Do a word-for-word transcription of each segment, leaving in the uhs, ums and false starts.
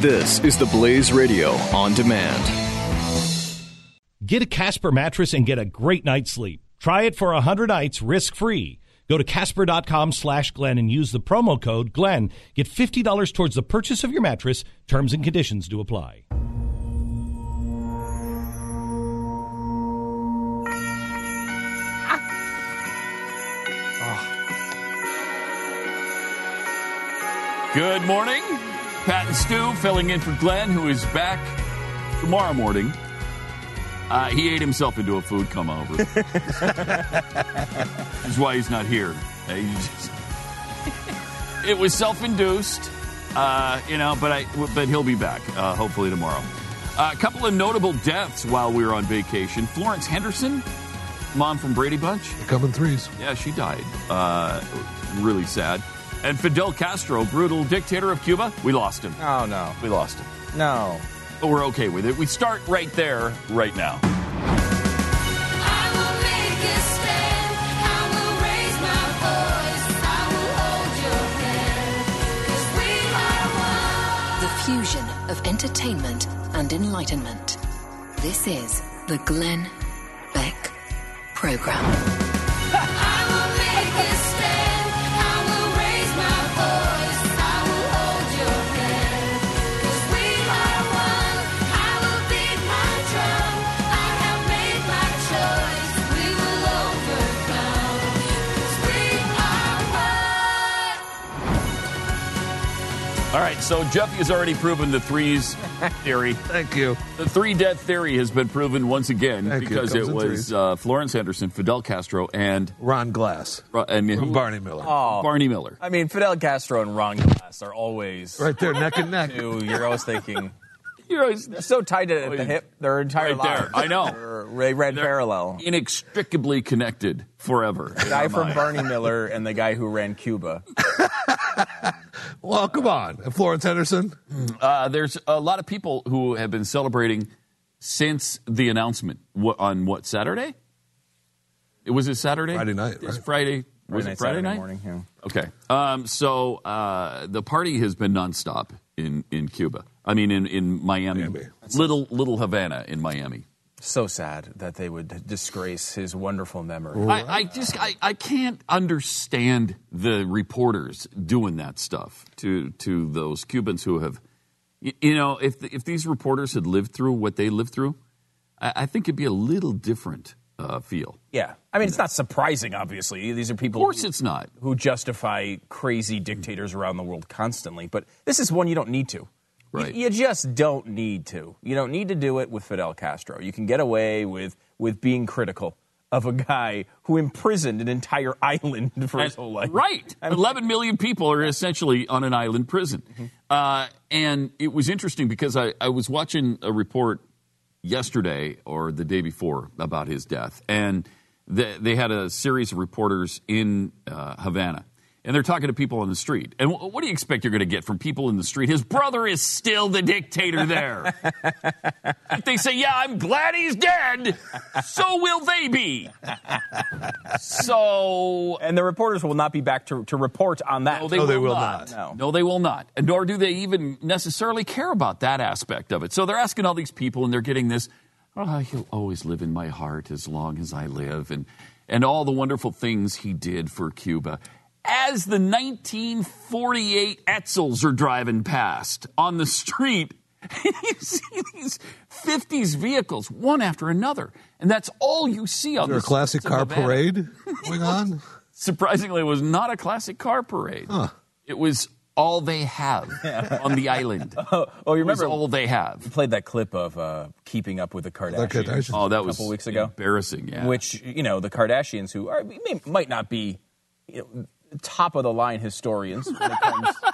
This is the Blaze Radio On Demand. Get a Casper mattress and get a great night's sleep. Try it for one hundred nights risk-free. Go to Casper.com slash Glenn and use the promo code Glenn. Get fifty dollars towards the purchase of your mattress. Terms and conditions do apply. Good morning. Pat and Stu filling in for Glenn, who is back tomorrow morning. Uh, he ate himself into a food coma over. Which is why he's not here. Uh, he just, it was self-induced, uh, you know, but I, but he'll be back, uh, hopefully tomorrow. Uh, a couple of notable deaths while we were on vacation. Florence Henderson, mom from Brady Bunch. They're coming threes. Yeah, she died. Uh, really sad. And Fidel Castro, brutal dictator of Cuba, we lost him. Oh, no. We lost him. No. But we're okay with it. We start right there, right now. I will make a stand. I will raise my voice. I will hold your hand. 'Cause we are one. The fusion of entertainment and enlightenment. This is the Glenn Beck Program. I will make a stand. All right, so Jeffy has already proven the threes theory. Thank you. The three-death theory has been proven once again. Thank because it, it was uh, Florence Henderson, Fidel Castro, and... Ron Glass. Ron, I mean, from Barney Miller. Oh, Barney Miller. I mean, Fidel Castro and Ron Glass are always... Right there, neck and neck. Two, you're always thinking... You're always, they're so tied at the hip, their entire right lives. There, I know. They ran parallel. Inextricably connected forever. The guy from Barney Miller and the guy who ran Cuba. Well, come on. Florence Henderson? Uh, there's a lot of people who have been celebrating since the announcement what, on what, Saturday? It was it Saturday? Friday night. It's right? Friday. Was Friday it Friday night? Morning, yeah. Okay. Um, so uh, the party has been nonstop in, in Cuba. I mean, in, in Miami. Miami. Little little Havana in Miami. So sad that they would disgrace his wonderful memory. I, I just, I, I can't understand the reporters doing that stuff to to those Cubans who have, you, you know, if the, if these reporters had lived through what they lived through, I, I think it'd be a little different uh, feel. Yeah. I mean, it's not surprising, obviously. These are people of course who, it's not. who justify crazy dictators around the world constantly. But this is one you don't need to. Right. You, you just don't need to. You don't need to do it with Fidel Castro. You can get away with, with being critical of a guy who imprisoned an entire island for and, his whole life. Right. I mean, eleven million people are essentially on an island prison. Mm-hmm. Uh, and it was interesting because I, I was watching a report yesterday or the day before about his death. And the, they had a series of reporters in uh, Havana. And they're talking to people on the street. And w- what do you expect you're going to get from people in the street? His brother is still the dictator there. If they say, yeah, I'm glad he's dead, so will they be. So... And the reporters will not be back to, to report on that. No, they, no, will, they will not. not. No. no, they will not. And nor do they even necessarily care about that aspect of it. So they're asking all these people, and they're getting this, oh, he'll always live in my heart as long as I live, and and all the wonderful things he did for Cuba. As the nineteen forty-eight Etzels are driving past on the street, you see these fifties vehicles, one after another. And that's all you see on the street. Is there a classic car parade going on? Surprisingly, it was not a classic car parade. Huh. It was all they have on the island. Oh, oh, you remember? It was all they have. You played that clip of uh, Keeping Up with the Kardashians oh, that was a couple weeks ago. Embarrassing, yeah. Which, you know, the Kardashians, who are, may, might not be... You know, top-of-the-line historians when it comes to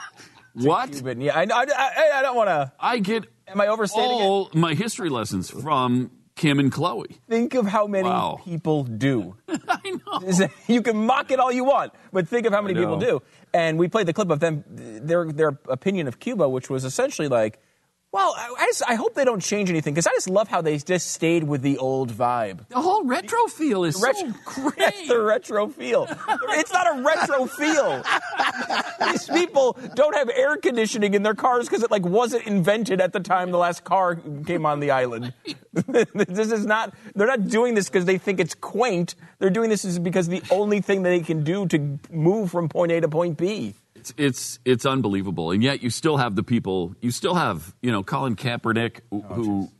what? Cuban. Yeah, I, I, I don't want to... I get Am I overstating all it? my history lessons from Kim and Chloe. Think of how many wow. people do. I know. You can mock it all you want, but think of how many people do. And we played the clip of them, their their opinion of Cuba, which was essentially like, Well, I, just, I hope they don't change anything, because I just love how they just stayed with the old vibe. The whole retro feel is ret- so great. That's the retro feel. It's not a retro feel. These people don't have air conditioning in their cars because it like wasn't invented at the time the last car came on the island. This is not. They're not doing this because they think it's quaint. They're doing this is because the only thing that they can do to move from point A to point B. It's, it's it's unbelievable, and yet you still have the people. You still have, you know, Colin Kaepernick, who, oh, who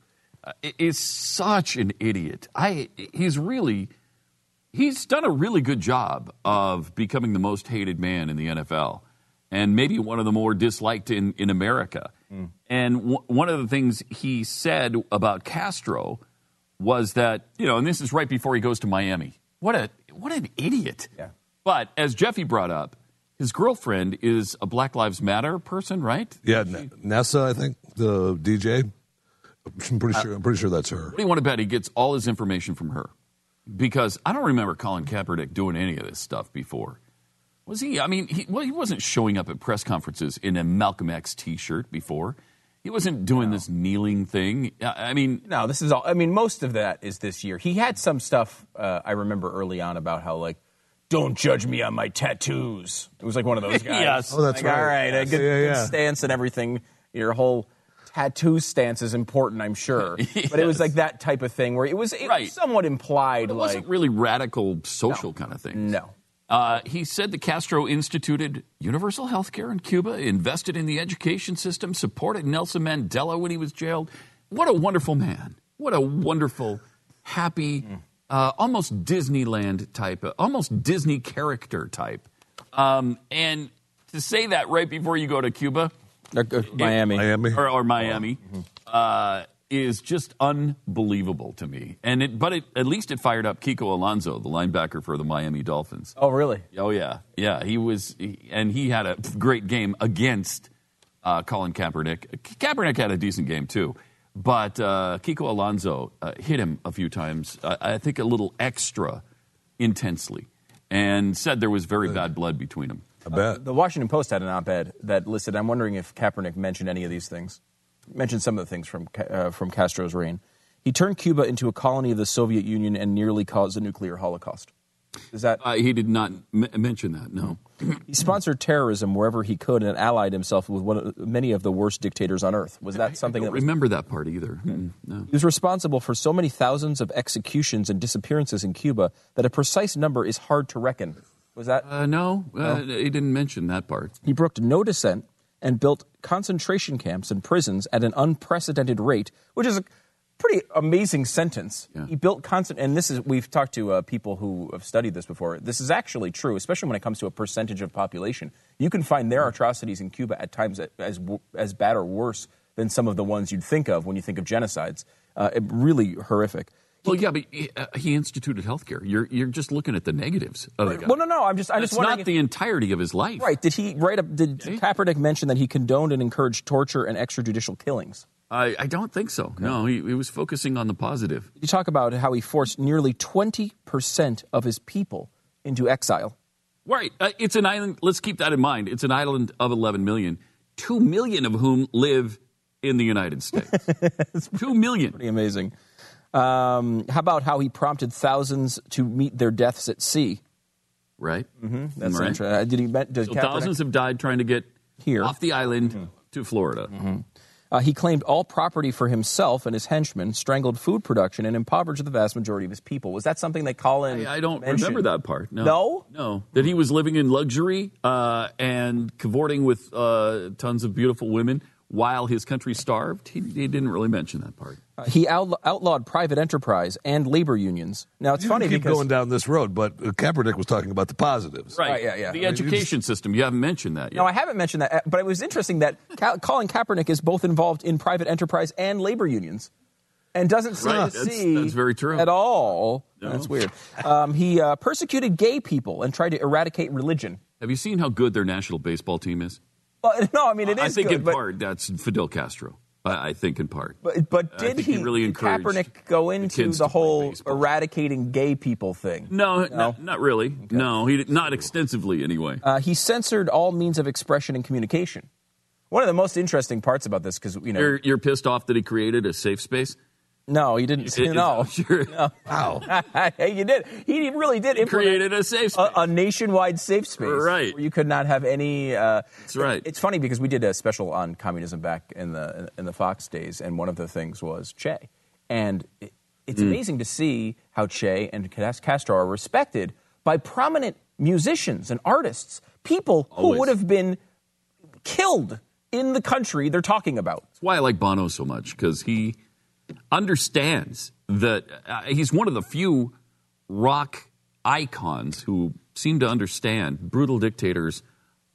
is such an idiot. I he's really he's done a really good job of becoming the most hated man in the N F L, and maybe one of the more disliked in in America. Mm. And w- one of the things he said about Castro was that, you know, and this is right before he goes to Miami. What a what an idiot! Yeah. But as Jeffy brought up, his girlfriend is a Black Lives Matter person, right? Yeah, N- Nessa, I think, the D J. I'm pretty sure. I'm pretty sure that's her. What do you want to bet? He gets all his information from her, because I don't remember Colin Kaepernick doing any of this stuff before. Was he? I mean, he, well, he wasn't showing up at press conferences in a Malcolm X T-shirt before. He wasn't doing no. this kneeling thing. I mean, no, this is all. I mean, most of that is this year. He had some stuff uh, I remember early on about how, like, don't judge me on my tattoos. It was like one of those guys. Yes. Oh, that's like, right. All right, yes. a good, yeah, yeah. good stance and everything. Your whole tattoo stance is important, I'm sure. Yes. But it was like that type of thing where it was, it right. was somewhat implied. But it like, wasn't really radical social no. kind of things. No. Uh, he said that Castro instituted universal health care in Cuba, invested in the education system, supported Nelson Mandela when he was jailed. What a wonderful man. What a wonderful, happy mm. Uh, almost Disneyland type, almost Disney character type. Um, and to say that right before you go to Cuba, uh, Miami, it, Miami. Or, or Miami, oh. mm-hmm. uh, is just unbelievable to me. And it, But it, at least it fired up Kiko Alonso, the linebacker for the Miami Dolphins. Oh, really? Oh, yeah. Yeah, he was, he, and he had a great game against uh, Colin Kaepernick. Kaepernick had a decent game, too. But uh, Kiko Alonso uh, hit him a few times, uh, I think a little extra intensely, and said there was very bad blood between them. I bet. Uh, the Washington Post had an op-ed that listed, I'm wondering if Kaepernick mentioned any of these things, mentioned some of the things from, uh, from Castro's reign. He turned Cuba into a colony of the Soviet Union and nearly caused a nuclear holocaust. Is that uh, he did not m- mention that, no. He sponsored terrorism wherever he could and allied himself with one of, many of the worst dictators on earth. Was that something I don't that was... remember that part either. Mm, no. He was responsible for so many thousands of executions and disappearances in Cuba that a precise number is hard to reckon. Was that... Uh, no, no? Uh, he didn't mention that part. He brooked no dissent and built concentration camps and prisons at an unprecedented rate, which is... a pretty amazing sentence. Yeah. He built constant, and this is, we've talked to uh, people who have studied this before. This is actually true, especially when it comes to a percentage of population. You can find their atrocities in Cuba at times as as bad or worse than some of the ones you'd think of when you think of genocides. Uh, it, really horrific. Well, yeah, but he, uh, he instituted health care. You're you're just looking at the negatives of the guy. Well, no, no, I'm just I'm That's just wondering. It's not if, the entirety of his life, right? Did he write? A, did okay. Kaepernick mention that he condoned and encouraged torture and extrajudicial killings? I, I don't think so. No, he, he was focusing on the positive. You talk about how he forced nearly twenty percent of his people into exile. Right. Uh, it's an island. Let's keep that in mind. It's an island of eleven million, two million of whom live in the United States. two million. Pretty amazing. Um, how about how he prompted thousands to meet their deaths at sea? Right. Mm-hmm. That's right. Interesting. Did he, did so thousands have died trying to get here off the island mm-hmm. to Florida. Mm-hmm. Uh, he claimed all property for himself and his henchmen, strangled food production, and impoverished the vast majority of his people. Was that something that Colin I, I don't mentioned? remember that part. No? No. no. That he was living in luxury uh, and cavorting with uh, tons of beautiful women while his country starved? He, he didn't really mention that part. Uh, he outla- outlawed private enterprise and labor unions. Now, it's you funny keep because... keep going down this road, but Kaepernick was talking about the positives. Right, right yeah, yeah. The I mean, education just... system, you haven't mentioned that yet. No, I haven't mentioned that, but it was interesting that Ka- Colin Kaepernick is both involved in private enterprise and labor unions and doesn't seem right. to that's, see that's very true. At all. No. That's weird. Um, he uh, persecuted gay people and tried to eradicate religion. Have you seen how good their national baseball team is? Well, no, I mean, it is I think good, in but... part that's Fidel Castro. I think in part. But, but did he, he really Kaepernick go into the, the whole eradicating gay people thing? No, no? Not, not really. Okay. No, he did, not extensively anyway. Uh, he censored all means of expression and communication. One of the most interesting parts about this, because, you know. You're, you're pissed off that he created a safe space? No, he didn't. It, no. Sure. No. Wow. You did. He really did. He created a safe space. A, a nationwide safe space. Right. Where you could not have any. Uh, That's right. It, it's funny because we did a special on communism back in the in the Fox days, and one of the things was Che. And it, it's mm. amazing to see how Che and Castro are respected by prominent musicians and artists, people Always. who would have been killed in the country they're talking about. That's why I like Bono so much, because he understands that uh, he's one of the few rock icons who seem to understand brutal dictators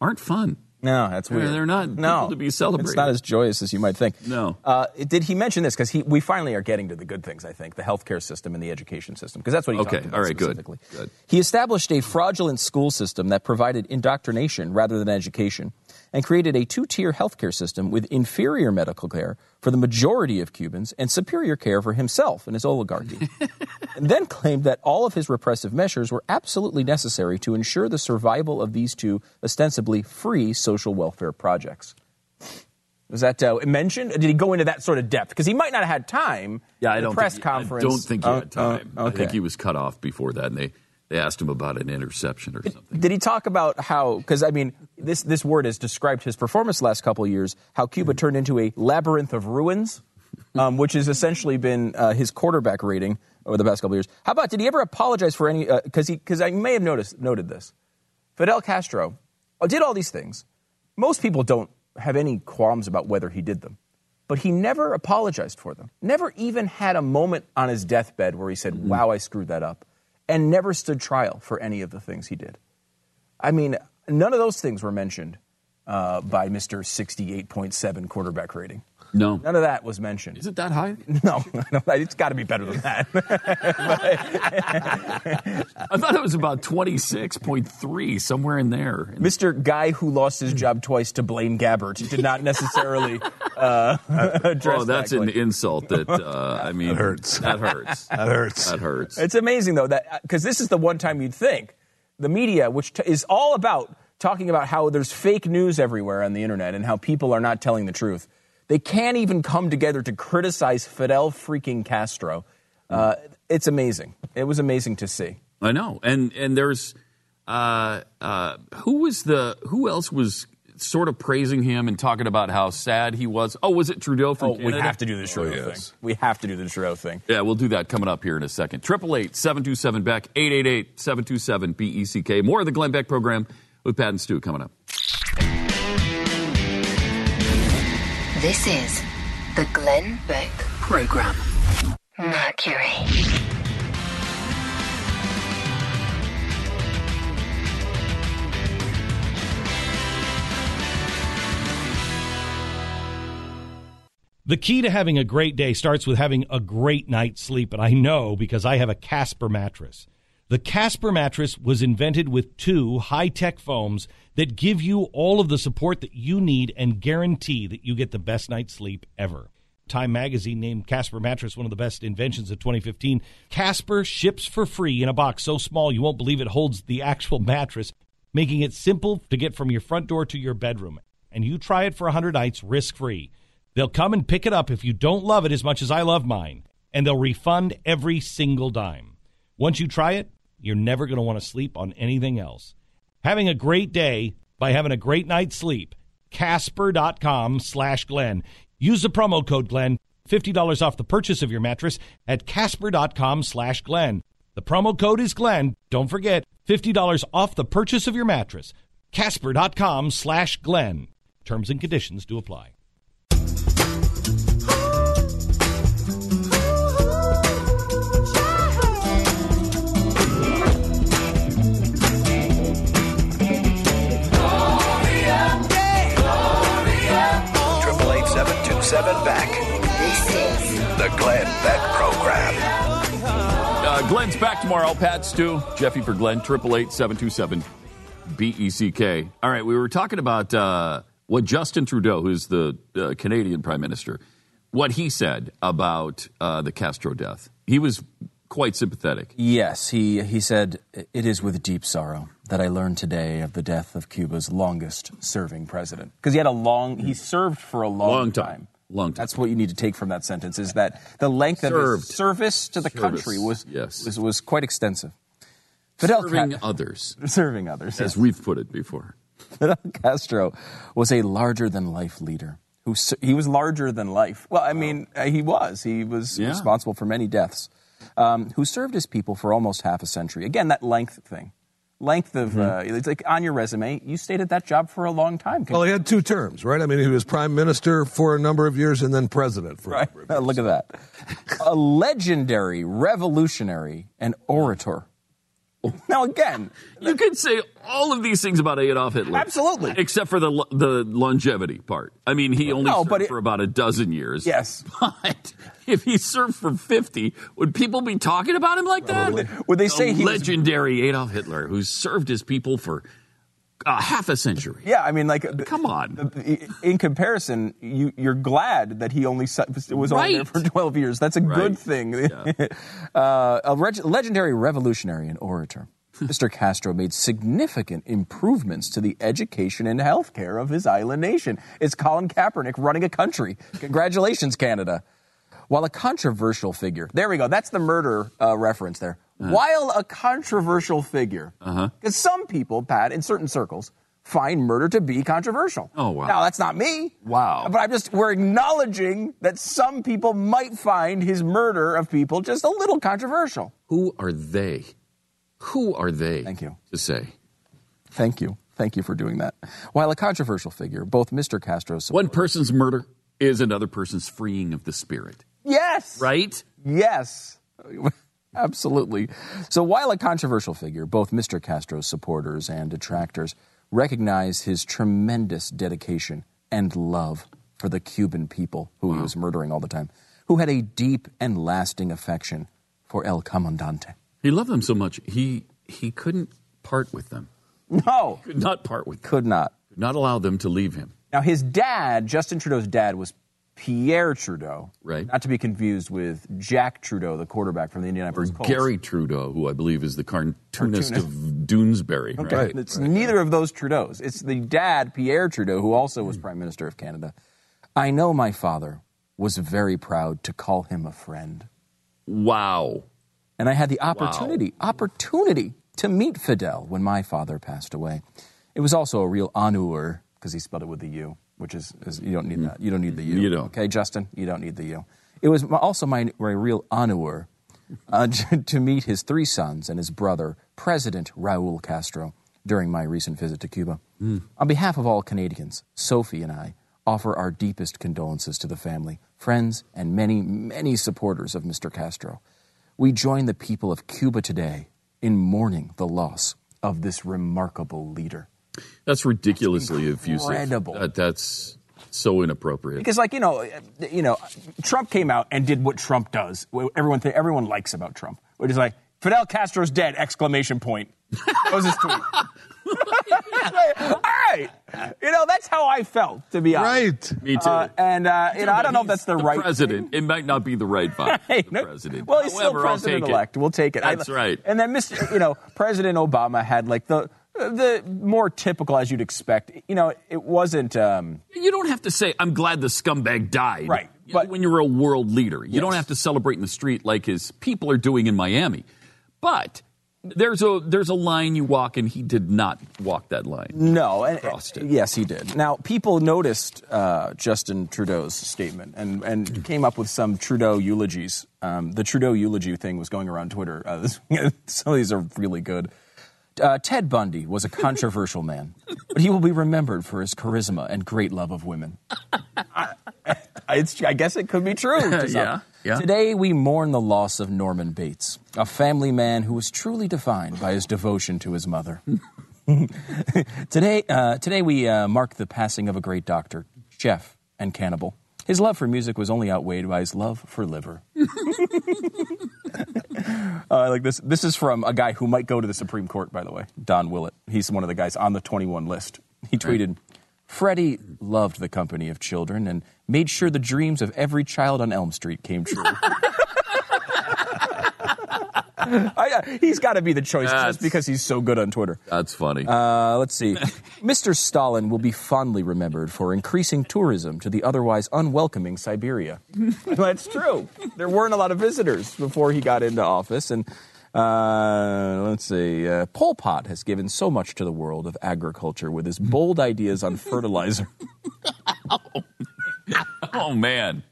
aren't fun. No, that's weird. They're not no, people to be celebrated. It's not as joyous as you might think. No. Uh, did he mention this? Because we finally are getting to the good things, I think, the healthcare system and the education system, because that's what he okay. talked about. All right, specifically. Good. Good. He established a fraudulent school system that provided indoctrination rather than education, and created a two-tier healthcare system with inferior medical care for the majority of Cubans and superior care for himself and his oligarchy, and then claimed that all of his repressive measures were absolutely necessary to ensure the survival of these two ostensibly free social welfare projects. Was that uh, mentioned? Did he go into that sort of depth? Because he might not have had time yeah, in the press he, conference. I don't think he uh, had time. Uh, okay. I think he was cut off before that, and they... They asked him about an interception or something. Did he talk about how, because, I mean, this, this word has described his performance the last couple of years, how Cuba turned into a labyrinth of ruins, um, which has essentially been uh, his quarterback rating over the past couple of years. How about, did he ever apologize for any, because uh, he, because I may have noticed noted this. Fidel Castro did all these things. Most people don't have any qualms about whether he did them. But he never apologized for them. Never even had a moment on his deathbed where he said, mm-hmm. wow, I screwed that up. And never stood trial for any of the things he did. I mean, none of those things were mentioned uh, by Mister sixty-eight point seven quarterback rating. No. None of that was mentioned. Is it that high? No. no it's got to be better than that. I thought it was about twenty-six point three, somewhere in there. Mister Guy Who Lost His Job Twice to Blaine Gabbert did not necessarily uh, address that. Oh, that's that, an like. insult that, uh, I mean. That hurts. That hurts. That hurts. That hurts. It's amazing, though, that because this is the one time you'd think the media, which t- is all about talking about how there's fake news everywhere on the internet and how people are not telling the truth. They can't even come together to criticize Fidel freaking Castro. Uh, it's amazing. It was amazing to see. I know. And and there's uh, uh, who was the who else was sort of praising him and talking about how sad he was. Oh, was it Trudeau from oh, Canada? We have to do the Trudeau oh, yes. thing. We have to do the Trudeau thing. Yeah, we'll do that coming up here in a second. eight eight eight, seven two seven, B E C K, eight eight eight, seven two seven, B E C K. More of the Glenn Beck Program with Pat and Stu coming up. This is the Glenn Beck Program. Mercury. The key to having a great day starts with having a great night's sleep, and I know because I have a Casper mattress. The Casper mattress was invented with two high-tech foams that give you all of the support that you need and guarantee that you get the best night's sleep ever. Time magazine named Casper mattress one of the best inventions of twenty fifteen. Casper ships for free in a box so small you won't believe it holds the actual mattress, making it simple to get from your front door to your bedroom. And you try it for one hundred nights risk-free. They'll come and pick it up if you don't love it as much as I love mine, and they'll refund every single dime. Once you try it, you're never going to want to sleep on anything else. Having a great day by having a great night's sleep. Casper.com slash Glenn. Use the promo code Glenn. fifty dollars off the purchase of your mattress at Casper.com slash Glenn. The promo code is Glenn. Don't forget, fifty dollars off the purchase of your mattress. Casper.com slash Glenn. Terms and conditions do apply. Seven back. This is the Glenn Beck Program. Uh, Glenn's back tomorrow. Pat, Stu, Jeffy for Glenn. Triple eight seven two seven B E C K. All right, we were talking about uh, what Justin Trudeau, who's the uh, Canadian Prime Minister, what he said about uh, the Castro death. He was quite sympathetic. Yes, he, he said, "It is with deep sorrow that I learned today of the death of Cuba's longest-serving president." Because he had a long, he served for a long, long time. time. Long time. That's what you need to take from that sentence, is that the length served. of his service to the service. country was, yes. was was quite extensive. Fidel serving Cat- others. Serving others. As yes. we've put it before. Fidel Castro was a larger-than-life leader. Who He was larger than life. Well, I mean, wow. he was. He was yeah. responsible for many deaths. Um, who served his people for almost half a century. Again, that length thing. Length of, mm-hmm. uh, it's like on your resume, you stayed at that job for a long time. Well, he had two terms, right? I mean, he was prime minister for a number of years and then president for right. a number of years. Look at that. A legendary revolutionary and orator. Now, again. You could say all of these things about Adolf Hitler. Absolutely. Except for the the longevity part. I mean, he only no, served it, for about a dozen years. Yes. But if he served for fifty, would people be talking about him like Probably. that? Would they say a he legendary was, Adolf Hitler, who served his people for uh, half a century. Yeah, I mean, like. Come on. In comparison, you, you're glad that he only was right. only there for twelve years. That's a right. good thing. Yeah. uh, a reg- legendary revolutionary and orator. Mister Castro made significant improvements to the education and health care of his island nation. It's Colin Kaepernick running a country. Congratulations, Canada. While a controversial figure. There we go. That's the murder uh, reference there. Uh-huh. While a controversial figure. Uh-huh. Because some people, Pat, in certain circles, find murder to be controversial. Oh, wow. Now, that's not me. Wow. But I'm just, we're acknowledging that some people might find his murder of people just a little controversial. Who are they? Who are they Thank you. to say? Thank you. Thank you for doing that. While a controversial figure, both Mister Castro's... One person's murder is another person's freeing of the spirit. Yes! Right? Yes. Absolutely. So while a controversial figure, both Mister Castro's supporters and detractors recognize his tremendous dedication and love for the Cuban people who wow. he was murdering all the time, who had a deep and lasting affection for El Comandante. He loved them so much, he he couldn't part with them. No. He could not part with them. Could not. Could not allow them to leave him. Now, his dad, Justin Trudeau's dad, was Pierre Trudeau. Right. Not to be confused with Jack Trudeau, the quarterback from the Indianapolis Colts. Or Gary Trudeau, who I believe is the cartoonist, cartoonist. of Doonesbury. Okay. Right. It's right. neither of those Trudeaus. It's the dad, Pierre Trudeau, who also was mm. Prime Minister of Canada. I know my father was very proud to call him a friend. Wow. And I had the opportunity, wow. opportunity to meet Fidel when my father passed away. It was also a real honor, because he spelled it with the U, which is, is you don't need mm. that. You don't need the U. You don't. Okay, Justin, you don't need the U. It was also my, my real honor uh, to meet his three sons and his brother, President Raul Castro, during my recent visit to Cuba. Mm. On behalf of all Canadians, Sophie and I offer our deepest condolences to the family, friends, and many, many supporters of Mister Castro. We join the people of Cuba today in mourning the loss of this remarkable leader. That's ridiculously that's effusive. Incredible. That, that's so inappropriate. Because, like, you know, you know, Trump came out and did what Trump does. Everyone, th- everyone likes about Trump. Which is like, Fidel Castro's dead! Exclamation point. That was his tweet. All right. You know, that's how I felt, to be honest. Right. Me too. Uh, and, uh, you know, I don't know if that's the, the right president. Thing. It might not be the right vibe. Right. The president. Well, he's However, still president-elect. We'll take it. That's I, right. And then, Mister you know, President Obama had, like, the the more typical, as you'd expect. You know, it wasn't... Um, you don't have to say, I'm glad the scumbag died. Right. But when you're a world leader, you yes. don't have to celebrate in the street like his people are doing in Miami. But... There's a there's a line you walk, and he did not walk that line. No, and crossed it. Yes, he did. Now, people noticed uh, Justin Trudeau's statement and, and came up with some Trudeau eulogies. Um, the Trudeau eulogy thing was going around Twitter. Uh, some of these are really good. Uh, Ted Bundy was a controversial man, but he will be remembered for his charisma and great love of women. I, it's, I guess it could be true. To some. Yeah, yeah. Today we mourn the loss of Norman Bates, a family man who was truly defined by his devotion to his mother. today, uh, today we uh, mark the passing of a great doctor, chef, and cannibal. His love for music was only outweighed by his love for liver. uh, like this, this is from a guy who might go to the Supreme Court, by the way, Don Willett. He's one of the guys on the twenty-one list. He tweeted, Freddie loved the company of children and made sure the dreams of every child on Elm Street came true. I, he's got to be the choice that's, just because he's so good on Twitter. That's funny. Uh, let's see. Mister Stalin will be fondly remembered for increasing tourism to the otherwise unwelcoming Siberia. That's true. There weren't a lot of visitors before he got into office. And uh, let's see. Uh, Pol Pot has given so much to the world of agriculture with his bold ideas on fertilizer. Oh. Oh, man.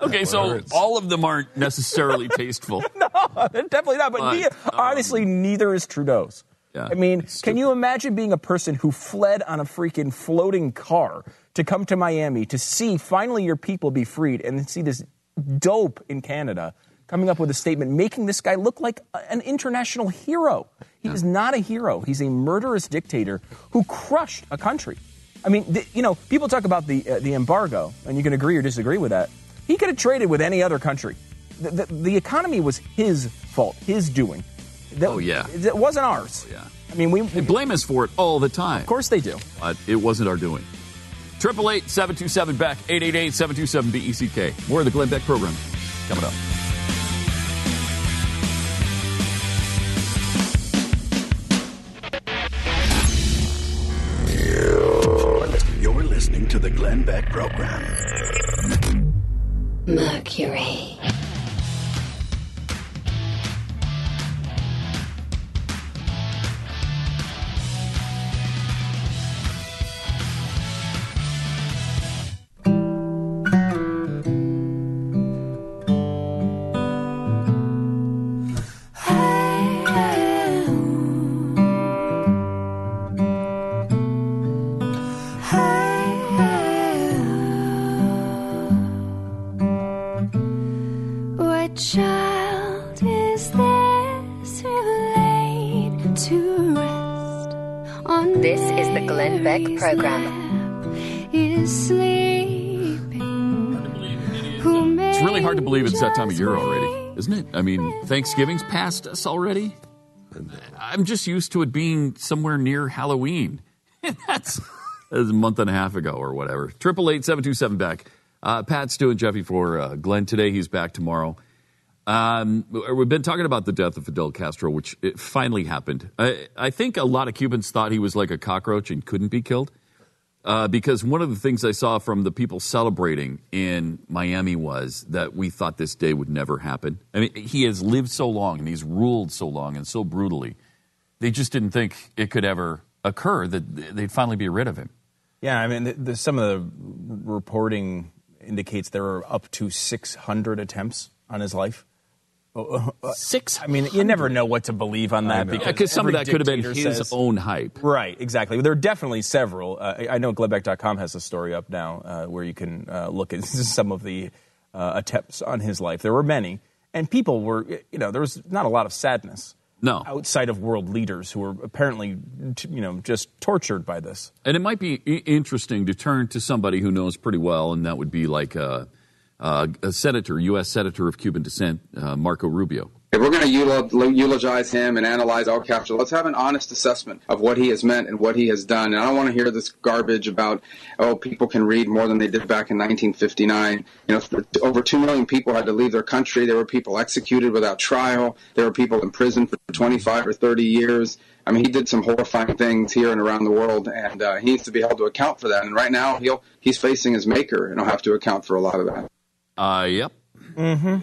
Okay, so all of them aren't necessarily tasteful. No, definitely not. But, but neither, um, honestly, neither is Trudeau's. Yeah, I mean, can you imagine being a person who fled on a freaking floating car to come to Miami to see finally your people be freed and then see this dope in Canada coming up with a statement making this guy look like an international hero? He yeah. is not a hero. He's a murderous dictator who crushed a country. I mean, the, you know, people talk about the uh, the embargo, and you can agree or disagree with that. He could have traded with any other country. The, the, the economy was his fault, his doing. That, oh, yeah. It wasn't ours. Oh, yeah. I mean, we, we... They blame us for it all the time. Of course they do. But it wasn't our doing. eight eight eight, seven two seven, B E C K, eight eight eight, seven two seven, B E C K. More of the Glenn Beck program coming up. You're listening to the Glenn Beck program. Mercury. Program. It's really hard to believe it's that time of year already, isn't it? I mean, Thanksgiving's past us already. I'm just used to it being somewhere near Halloween. That's, that's a month and a half ago or whatever. eight eight eight, seven two seven, B E C K. Uh, Pat, Stu, and Jeffy for uh, Glenn today. He's back tomorrow. Um, we've been talking about the death of Fidel Castro, which it finally happened. I, I think a lot of Cubans thought he was like a cockroach and couldn't be killed. Uh, because one of the things I saw from the people celebrating in Miami was that we thought this day would never happen. I mean, he has lived so long and he's ruled so long and so brutally. They just didn't think it could ever occur that they'd finally be rid of him. Yeah, I mean, the, the, some of the reporting indicates there are up to six hundred attempts on his life. Six. I mean, you never know what to believe on that because yeah, 'cause some of that could have been his says, own hype. Right, exactly. There are definitely several. Uh, I know Glenn Beck dot com has a story up now uh, where you can uh, look at some of the uh, attempts on his life. There were many, and people were, you know, there was not a lot of sadness. No, outside of world leaders who were apparently, you know, just tortured by this. And it might be interesting to turn to somebody who knows pretty well, and that would be like a. Uh, a senator, U S senator of Cuban descent, uh, Marco Rubio. If we're going to eulogize him and analyze all Castro, let's have an honest assessment of what he has meant and what he has done. And I don't want to hear this garbage about, oh, people can read more than they did back in nineteen fifty-nine. You know, over two million people had to leave their country. There were people executed without trial. There were people in prison for twenty-five or thirty years. I mean, he did some horrifying things here and around the world, and uh, he needs to be held to account for that. And right now, he'll he's facing his maker, and he'll have to account for a lot of that. Uh, yep. Mm-hmm. Yeah.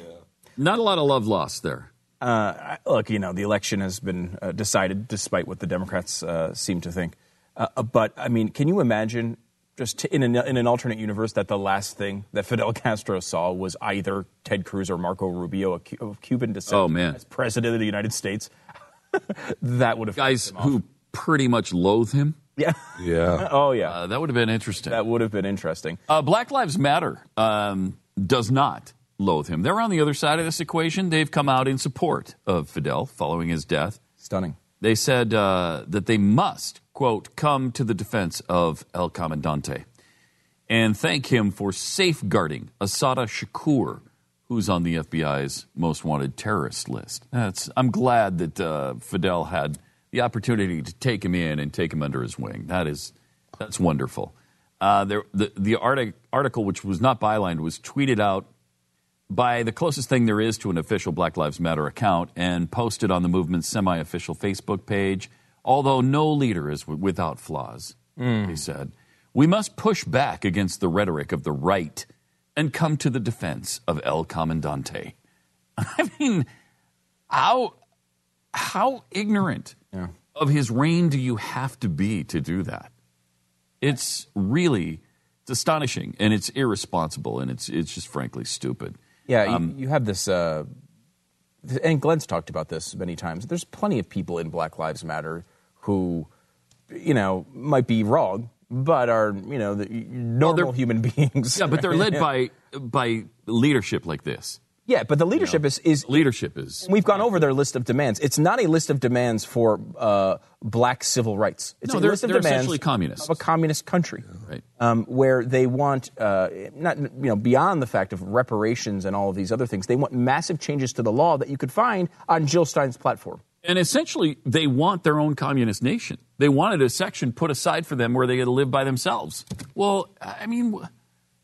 Not a lot of love lost there. Uh, look, you know, the election has been uh, decided despite what the Democrats uh, seem to think. Uh, but, I mean, can you imagine just to, in, an, in an alternate universe that the last thing that Fidel Castro saw was either Ted Cruz or Marco Rubio of Cu- Cuban descent oh, man. as president of the United States? That would have... Guys who pretty much loathe him. Yeah. Yeah. Oh, yeah. Uh, that would have been interesting. That would have been interesting. Uh, Black Lives Matter um, does not loathe him. They're on the other side of this equation. They've come out in support of Fidel following his death. Stunning. They said uh, that they must, quote, come to the defense of El Comandante and thank him for safeguarding Asada Shakur, who's on the F B I's most wanted terrorist list. That's, I'm glad that uh, Fidel had the opportunity to take him in and take him under his wing. That is, that's wonderful. Uh, there, the the artic, article, which was not bylined, was tweeted out by the closest thing there is to an official Black Lives Matter account and posted on the movement's semi-official Facebook page, although no leader is w- without flaws, mm. he said. We must push back against the rhetoric of the right and come to the defense of El Comandante. I mean, how how ignorant yeah. of his reign do you have to be to do that? It's really it's astonishing, and it's irresponsible, and it's it's just frankly stupid. Yeah, um, you, you have this, uh, and Glenn's talked about this many times. There's plenty of people in Black Lives Matter who, you know, might be wrong, but are, you know, the normal well, human beings. Yeah, right? But they're led yeah. by by leadership like this. Yeah, but the leadership you know, is, is... Leadership is... We've gone over their list of demands. It's not a list of demands for uh, black civil rights. It's no, a list of demands of a communist country, right. um, where they want, uh, not you know, beyond the fact of reparations and all of these other things, they want massive changes to the law that you could find on Jill Stein's platform. And essentially, they want their own communist nation. They wanted a section put aside for them where they get to live by themselves. Well, I mean,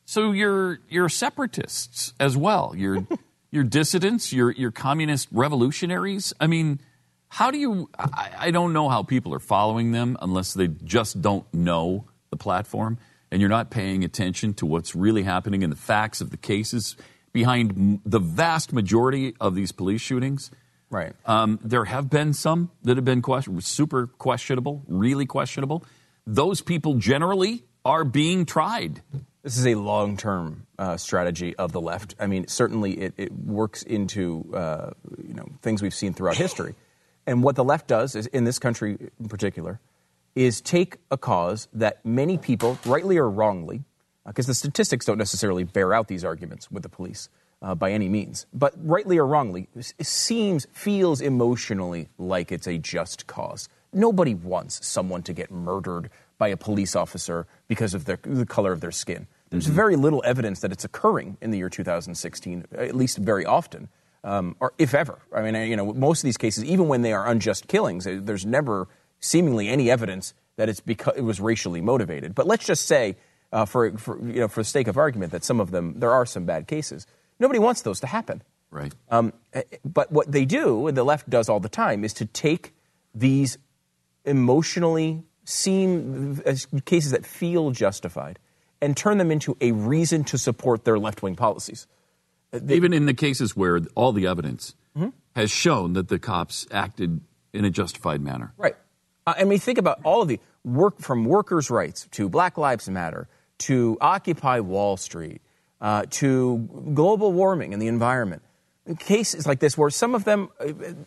so you're you're separatists as well. You're... Your dissidents, your your communist revolutionaries. I mean, how do you... I, I don't know how people are following them unless they just don't know the platform and you're not paying attention to what's really happening and the facts of the cases behind the vast majority of these police shootings. Right. Um, there have been some that have been question, super questionable, really questionable. Those people generally are being tried. This is a long-term uh, strategy of the left. I mean, certainly it, it works into uh, you know things we've seen throughout history. And what the left does is, in this country in particular, is take a cause that many people, rightly or wrongly, because uh, the statistics don't necessarily bear out these arguments with the police uh, by any means, but rightly or wrongly, it seems, feels emotionally like it's a just cause. Nobody wants someone to get murdered by a police officer because of their, the color of their skin. There's very little evidence that it's occurring in the year two thousand sixteen, at least very often, um, or if ever. I mean, you know, most of these cases, even when they are unjust killings, there's never seemingly any evidence that it's because it was racially motivated. But let's just say, uh, for, for you know, for the sake of argument, that some of them, there are some bad cases. Nobody wants those to happen. Right. Um, but what they do, and the left does all the time, is to take these emotionally seem cases that feel justified and turn them into a reason to support their left-wing policies. They, Even in the cases where all the evidence mm-hmm. has shown that the cops acted in a justified manner. Right. Uh, I mean, think about all of the work, from workers' rights to Black Lives Matter to Occupy Wall Street uh, to global warming and the environment. Cases like this where some of them,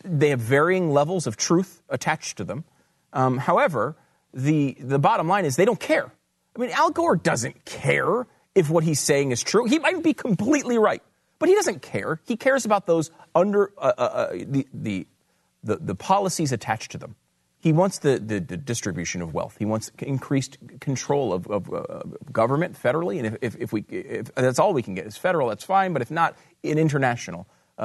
they have varying levels of truth attached to them. Um, however, the the bottom line is they don't care. I mean, Al Gore doesn't care if what he's saying is true. He might be completely right, but he doesn't care. He cares about those under uh, uh, the, the the the policies attached to them. He wants the, the, the distribution of wealth. He wants increased control of, of uh, government federally. And if, if, if we if that's all we can get is federal, that's fine. But if not, in international uh,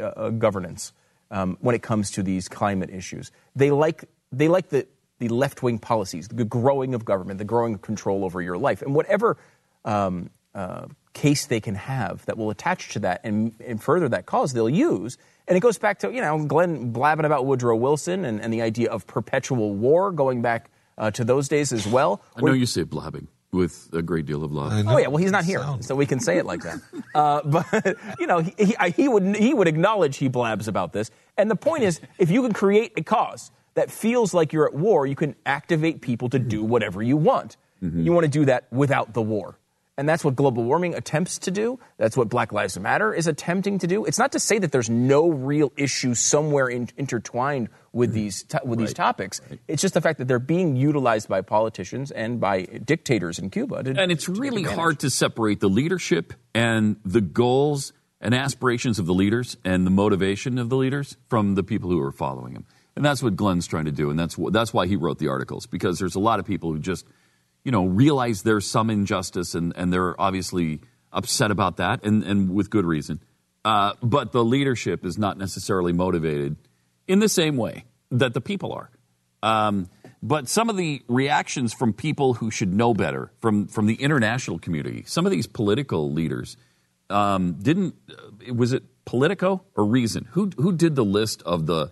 uh, governance, um, when it comes to these climate issues, they like they like the. the left-wing policies, the growing of government, the growing of control over your life, and whatever um, uh, case they can have that will attach to that and, and further that cause, they'll use. And it goes back to, you know, Glenn blabbing about Woodrow Wilson and, and the idea of perpetual war going back uh, to those days as well. I know We're, you say blabbing with a great deal of love. Oh, yeah, well, he's not here, sound. So we can say it like that. uh, but, you know, he, he, he, would, he would acknowledge he blabs about this. And the point is, if you can create a cause that feels like you're at war, you can activate people to do whatever you want. Mm-hmm. You want to do that without the war. And that's what global warming attempts to do. That's what Black Lives Matter is attempting to do. It's not to say that there's no real issue somewhere in, intertwined with these to, with right. these topics. Right. It's just the fact that they're being utilized by politicians and by dictators in Cuba. To, and it's to really hard to separate the leadership and the goals and aspirations of the leaders and the motivation of the leaders from the people who are following them. And that's what Glenn's trying to do, and that's wh- that's why he wrote the articles, because there's a lot of people who just, you know, realize there's some injustice, and, and they're obviously upset about that, and, and with good reason. Uh, but the leadership is not necessarily motivated in the same way that the people are. Um, but some of the reactions from people who should know better, from, from the international community, some of these political leaders um, didn't – was it Politico or Reason? Who who did the list of the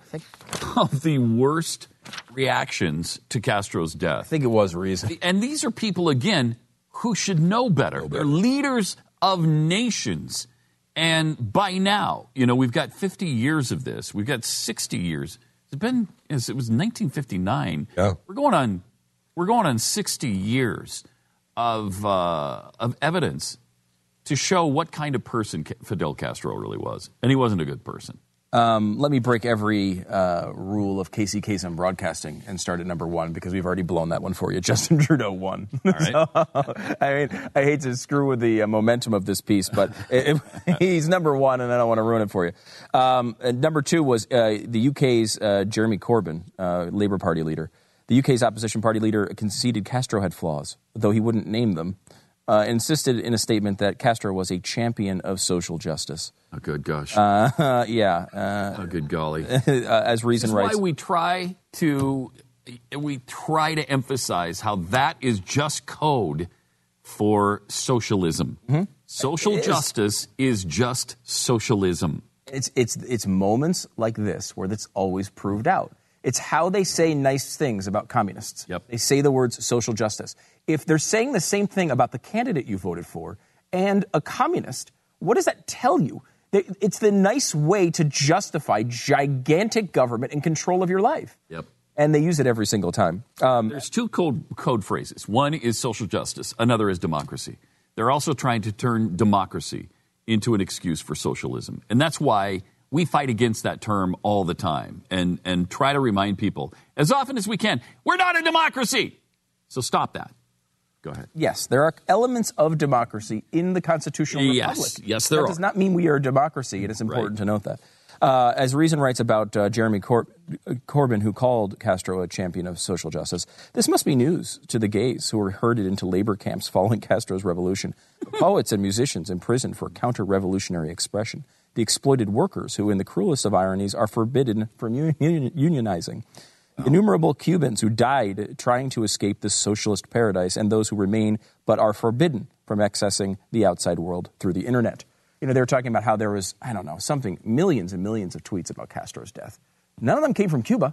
of the worst reactions to Castro's death? I think it was Reason. And these are people, again, who should know better. They're leaders of nations. And by now, you know, we've got fifty years of this. We've got sixty years. It's been – it was nineteen fifty-nine. Yeah. We're going on – We're going on sixty years of uh, of evidence to show what kind of person Fidel Castro really was. And he wasn't a good person. Um, let me break every uh, rule of Casey Kasem broadcasting and start at number one, because we've already blown that one for you. Justin Trudeau won. All right. So, I mean, I hate to screw with the uh, momentum of this piece, but it, it, he's number one, and I don't want to ruin it for you. Um, and number two was uh, the U K's uh, Jeremy Corbyn, uh, Labour Party leader. The U K's opposition party leader conceded Castro had flaws, though he wouldn't name them, uh, insisted in a statement that Castro was a champion of social justice. Oh, good gosh. Uh, uh, yeah. Uh, oh, good golly. uh, as Reason writes. That's why we try to we try to emphasize how that is just code for socialism. Mm-hmm. Social it justice is. is just socialism. It's, it's, it's moments like this where that's always proved out. It's how they say nice things about communists. Yep. They say the words social justice. If they're saying the same thing about the candidate you voted for and a communist, what does that tell you? It's the nice way to justify gigantic government and control of your life. Yep. And they use it every single time. Um, There's two code, code phrases. One is social justice. Another is democracy. They're also trying to turn democracy into an excuse for socialism. And that's why we fight against that term all the time and, and try to remind people as often as we can, we're not a democracy. So stop that. Go ahead. Yes, there are elements of democracy in the constitutional yes, republic. Yes, there that are. That does not mean we are a democracy. It is important right. to note that. Uh, as Reason writes about uh, Jeremy Cor- Corbyn, who called Castro a champion of social justice, this must be news to the gays who were herded into labor camps following Castro's revolution, poets and musicians imprisoned for counter-revolutionary expression, the exploited workers who, in the cruelest of ironies, are forbidden from unionizing, wow. innumerable Cubans who died trying to escape this socialist paradise, and those who remain but are forbidden from accessing the outside world through the internet. You know, they were talking about how there was, I don't know, something, millions and millions of tweets about Castro's death. None of them came from Cuba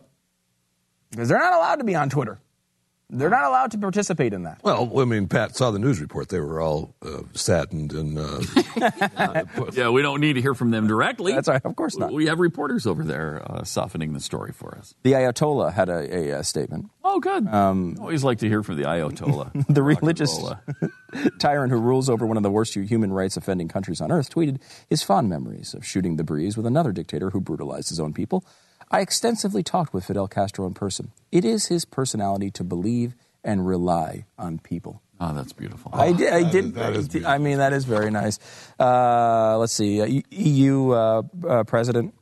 because they're not allowed to be on Twitter. They're not allowed to participate in that. Well, I mean, Pat saw the news report. They were all uh, saddened and... Uh, uh, yeah, we don't need to hear from them directly. That's right. Of course not. We have reporters over there uh, softening the story for us. The Ayatollah had a, a, a statement. Oh, good. Um, always like to hear from the Ayatollah. The religious tyrant who rules over one of the worst human rights-offending countries on earth tweeted his fond memories of shooting the breeze with another dictator who brutalized his own people. I extensively talked with Fidel Castro in person. It is his personality to believe and rely on people. Oh, that's beautiful. I did. I, did, that is, that is I mean, that is very nice. Uh, let's see. Uh, E U uh, uh, president,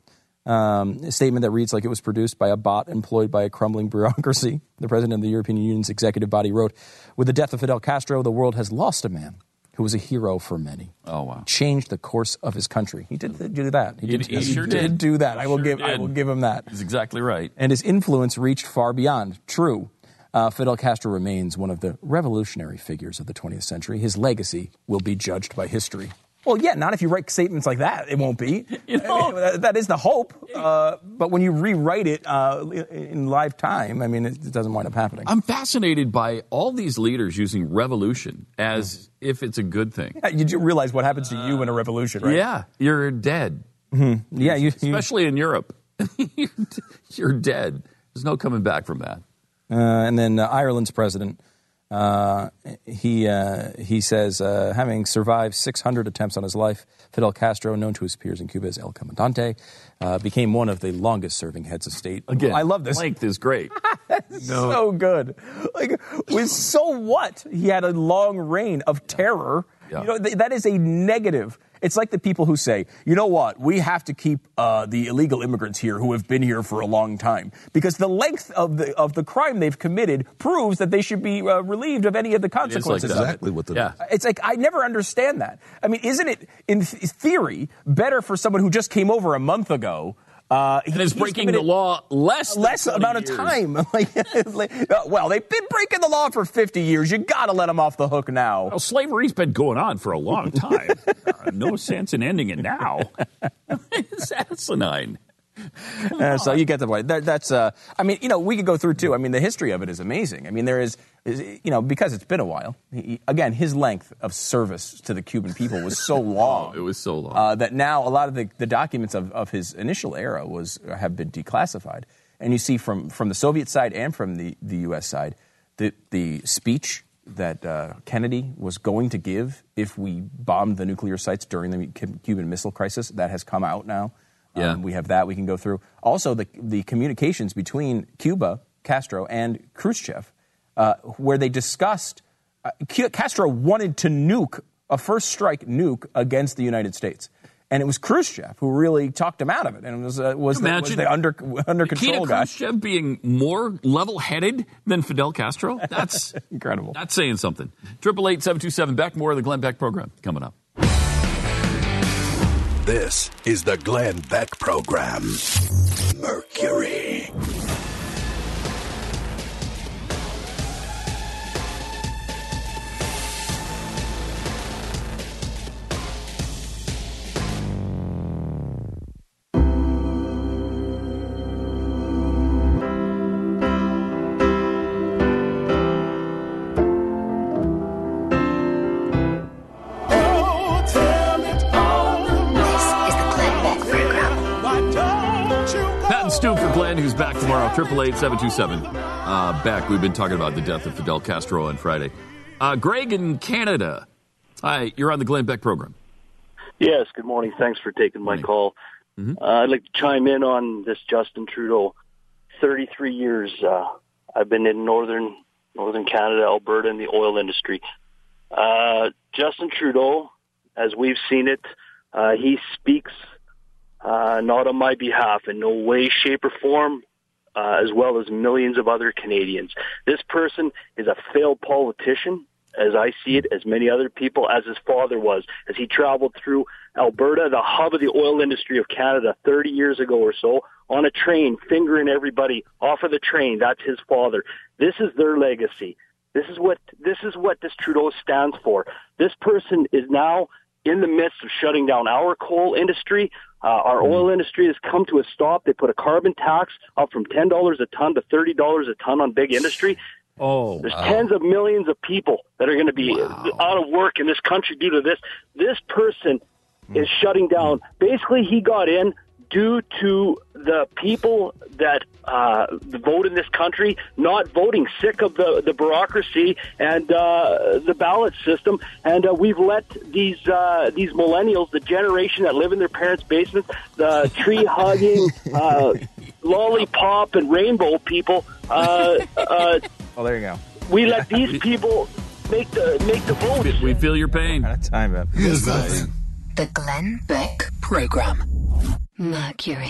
um, a statement that reads like it was produced by a bot employed by a crumbling bureaucracy. The president of the European Union's executive body wrote, with the death of Fidel Castro, the world has lost a man who was a hero for many. Oh, wow. Changed the course of his country. He did do that. He did, he, he he sure did, did do that. He I will sure give did. I will give him that. He's exactly right. And his influence reached far beyond. True. Uh, Fidel Castro remains one of the revolutionary figures of the twentieth century. His legacy will be judged by history. Well, yeah, not if you write statements like that. It won't be. You know, that, that is the hope. Uh, but when you rewrite it uh, in live time, I mean, it, it doesn't wind up happening. I'm fascinated by all these leaders using revolution as if it's a good thing. Yeah, you do realize what happens to you in a revolution, right? Yeah, you're dead. Mm-hmm. Yeah, you, especially you, in Europe. You're dead. There's no coming back from that. Uh, and then uh, Ireland's president... Uh, he uh, he says, uh, having survived six hundred attempts on his life, Fidel Castro, known to his peers in Cuba as El Comandante, uh, became one of the longest-serving heads of state. Again, I love this. Length is great. That's no. so good. Like, with so what? He had a long reign of yeah. terror. Yeah. You know, th- that is a negative. It's like the people who say, you know what, we have to keep uh, the illegal immigrants here who have been here for a long time because the length of the of the crime they've committed proves that they should be uh, relieved of any of the consequences. It is like exactly what the yeah. It's like, I never understand that. I mean, isn't it, in th- theory, better for someone who just came over a month ago Uh, he, and is breaking the law less less amount years. of time. like, well, they've been breaking the law for fifty years. You got to let them off the hook now. Well, slavery's been going on for a long time. uh, no sense in ending it now. It's asinine. Uh, so you get the point. That, that's, uh, I mean, you know, we could go through too. I mean, the history of it is amazing. I mean, there is, is you know, because it's been a while. He, again, his length of service to the Cuban people was so long. oh, it was so long uh, that now a lot of the, the documents of, of his initial era was have been declassified. And you see from, from the Soviet side and from the, the U S side, the the speech that uh, Kennedy was going to give if we bombed the nuclear sites during the Cuban Missile Crisis that has come out now. Yeah. Um, we have that we can go through. Also, the the communications between Cuba, Castro, and Khrushchev, uh, where they discussed uh, Castro wanted to nuke a first strike nuke against the United States, and it was Khrushchev who really talked him out of it, and it was uh, was, the, was the under under control Nikita guy. Khrushchev being more level headed than Fidel Castro. That's incredible. That's saying something. Triple eight seven two seven Beck. More of the Glenn Beck program coming up. This is the Glenn Beck Program. Mercury. Back tomorrow, triple eight seven two seven Uh, back, we've been talking about the death of Fidel Castro on Friday. Uh, Greg in Canada. Hi, you're on the Glenn Beck program. Yes, good morning. Thanks for taking my morning. call. Mm-hmm. Uh, I'd like to chime in on this Justin Trudeau. thirty-three years uh, I've been in northern northern Canada, Alberta, in the oil industry. Uh, Justin Trudeau, as we've seen it, uh, he speaks Uh, not on my behalf in no way, shape, or form, uh, as well as millions of other Canadians. This person is a failed politician, as I see it, as many other people, as his father was, as he traveled through Alberta, the hub of the oil industry of Canada thirty years ago or so, on a train, fingering everybody off of the train. That's his father. This is their legacy. This is what this is what this Trudeau stands for. This person is now in the midst of shutting down our coal industry. Uh, our oil industry has come to a stop. They put a carbon tax up from ten dollars a ton to thirty dollars a ton on big industry. Oh, There's wow. tens of millions of people that are going to be wow. out of work in this country due to this. This person mm. is shutting down. Basically, he got in due to the people that uh, vote in this country not voting, sick of the, the bureaucracy and uh, the ballot system. And uh, we've let these uh, these millennials, the generation that live in their parents' basements, the tree-hugging, uh, lollipop and rainbow people. Uh, uh, oh, there you go. We let these people make the, make the votes. We feel your pain. Out of time, man. The Glenn Beck Program. Mercury.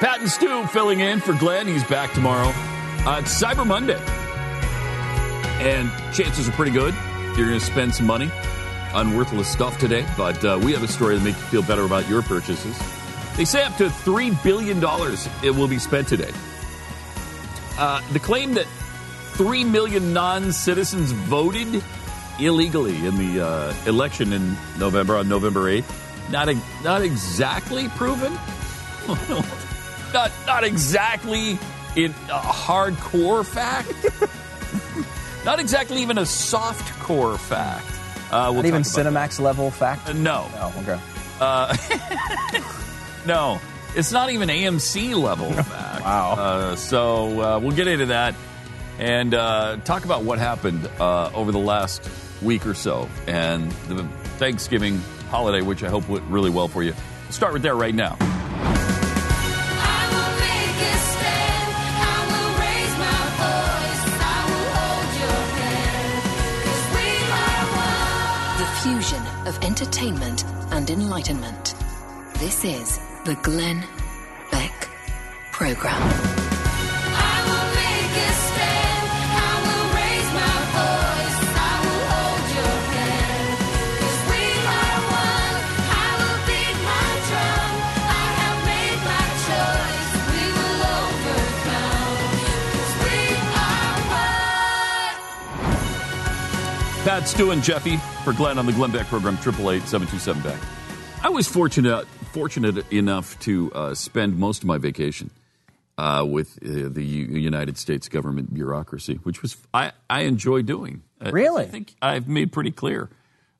Pat and Stu filling in for Glenn. He's back tomorrow. Uh, it's Cyber Monday. And chances are pretty good you're going to spend some money on worthless stuff today, but uh, we have a story to make you feel better about your purchases. They say up to three billion dollars it will be spent today. Uh, the claim that three million non-citizens voted illegally in the uh, election in November, on November eighth, not, e- not exactly proven. not, not exactly in a hardcore fact. Not exactly even a soft core fact. Uh, we'll Not even Cinemax that. level fact? Uh, no. No, okay. Uh, no, it's not even A M C level fact. Wow. Uh, so uh, we'll get into that and uh, talk about what happened uh, over the last week or so and the Thanksgiving holiday, which I hope went really well for you. We'll start with there right now. The of entertainment and enlightenment. This is the Glenn Beck Program. I will make a stand. I will raise my voice. I will hold your hand. 'Cause we are one. I will beat my drum. I have made my choice. We will overcome. 'Cause we are one. Pat, Stu, and Jeffy for Glenn on the Glenn Beck Program, triple eight, seven two seven, Beck. I was fortunate fortunate enough to uh, spend most of my vacation uh, with uh, the U- United States government bureaucracy, which was I, I enjoy doing. Really? I, I think I've made pretty clear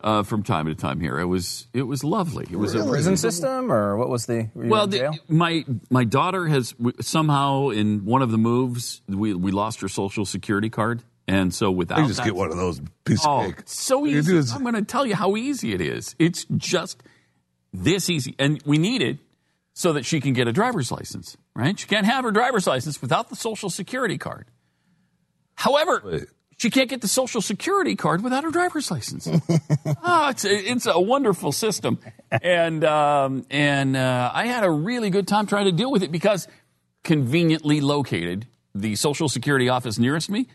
uh, from time to time here. It was it was lovely. It was really? a prison system, or what was the? Were you well, in jail? The, my my daughter has somehow in one of the moves we we lost her Social Security card. And so without that... You just that, get one of those piece oh, of cake. So easy. Is, I'm going to tell you how easy it is. It's just this easy. And we need it so that she can get a driver's license, right? She can't have her driver's license without the Social Security card. However, Wait. she can't get the Social Security card without her driver's license. oh, it's, it's a wonderful system. And, um, and uh, I had a really good time trying to deal with it because conveniently located, the Social Security office nearest me,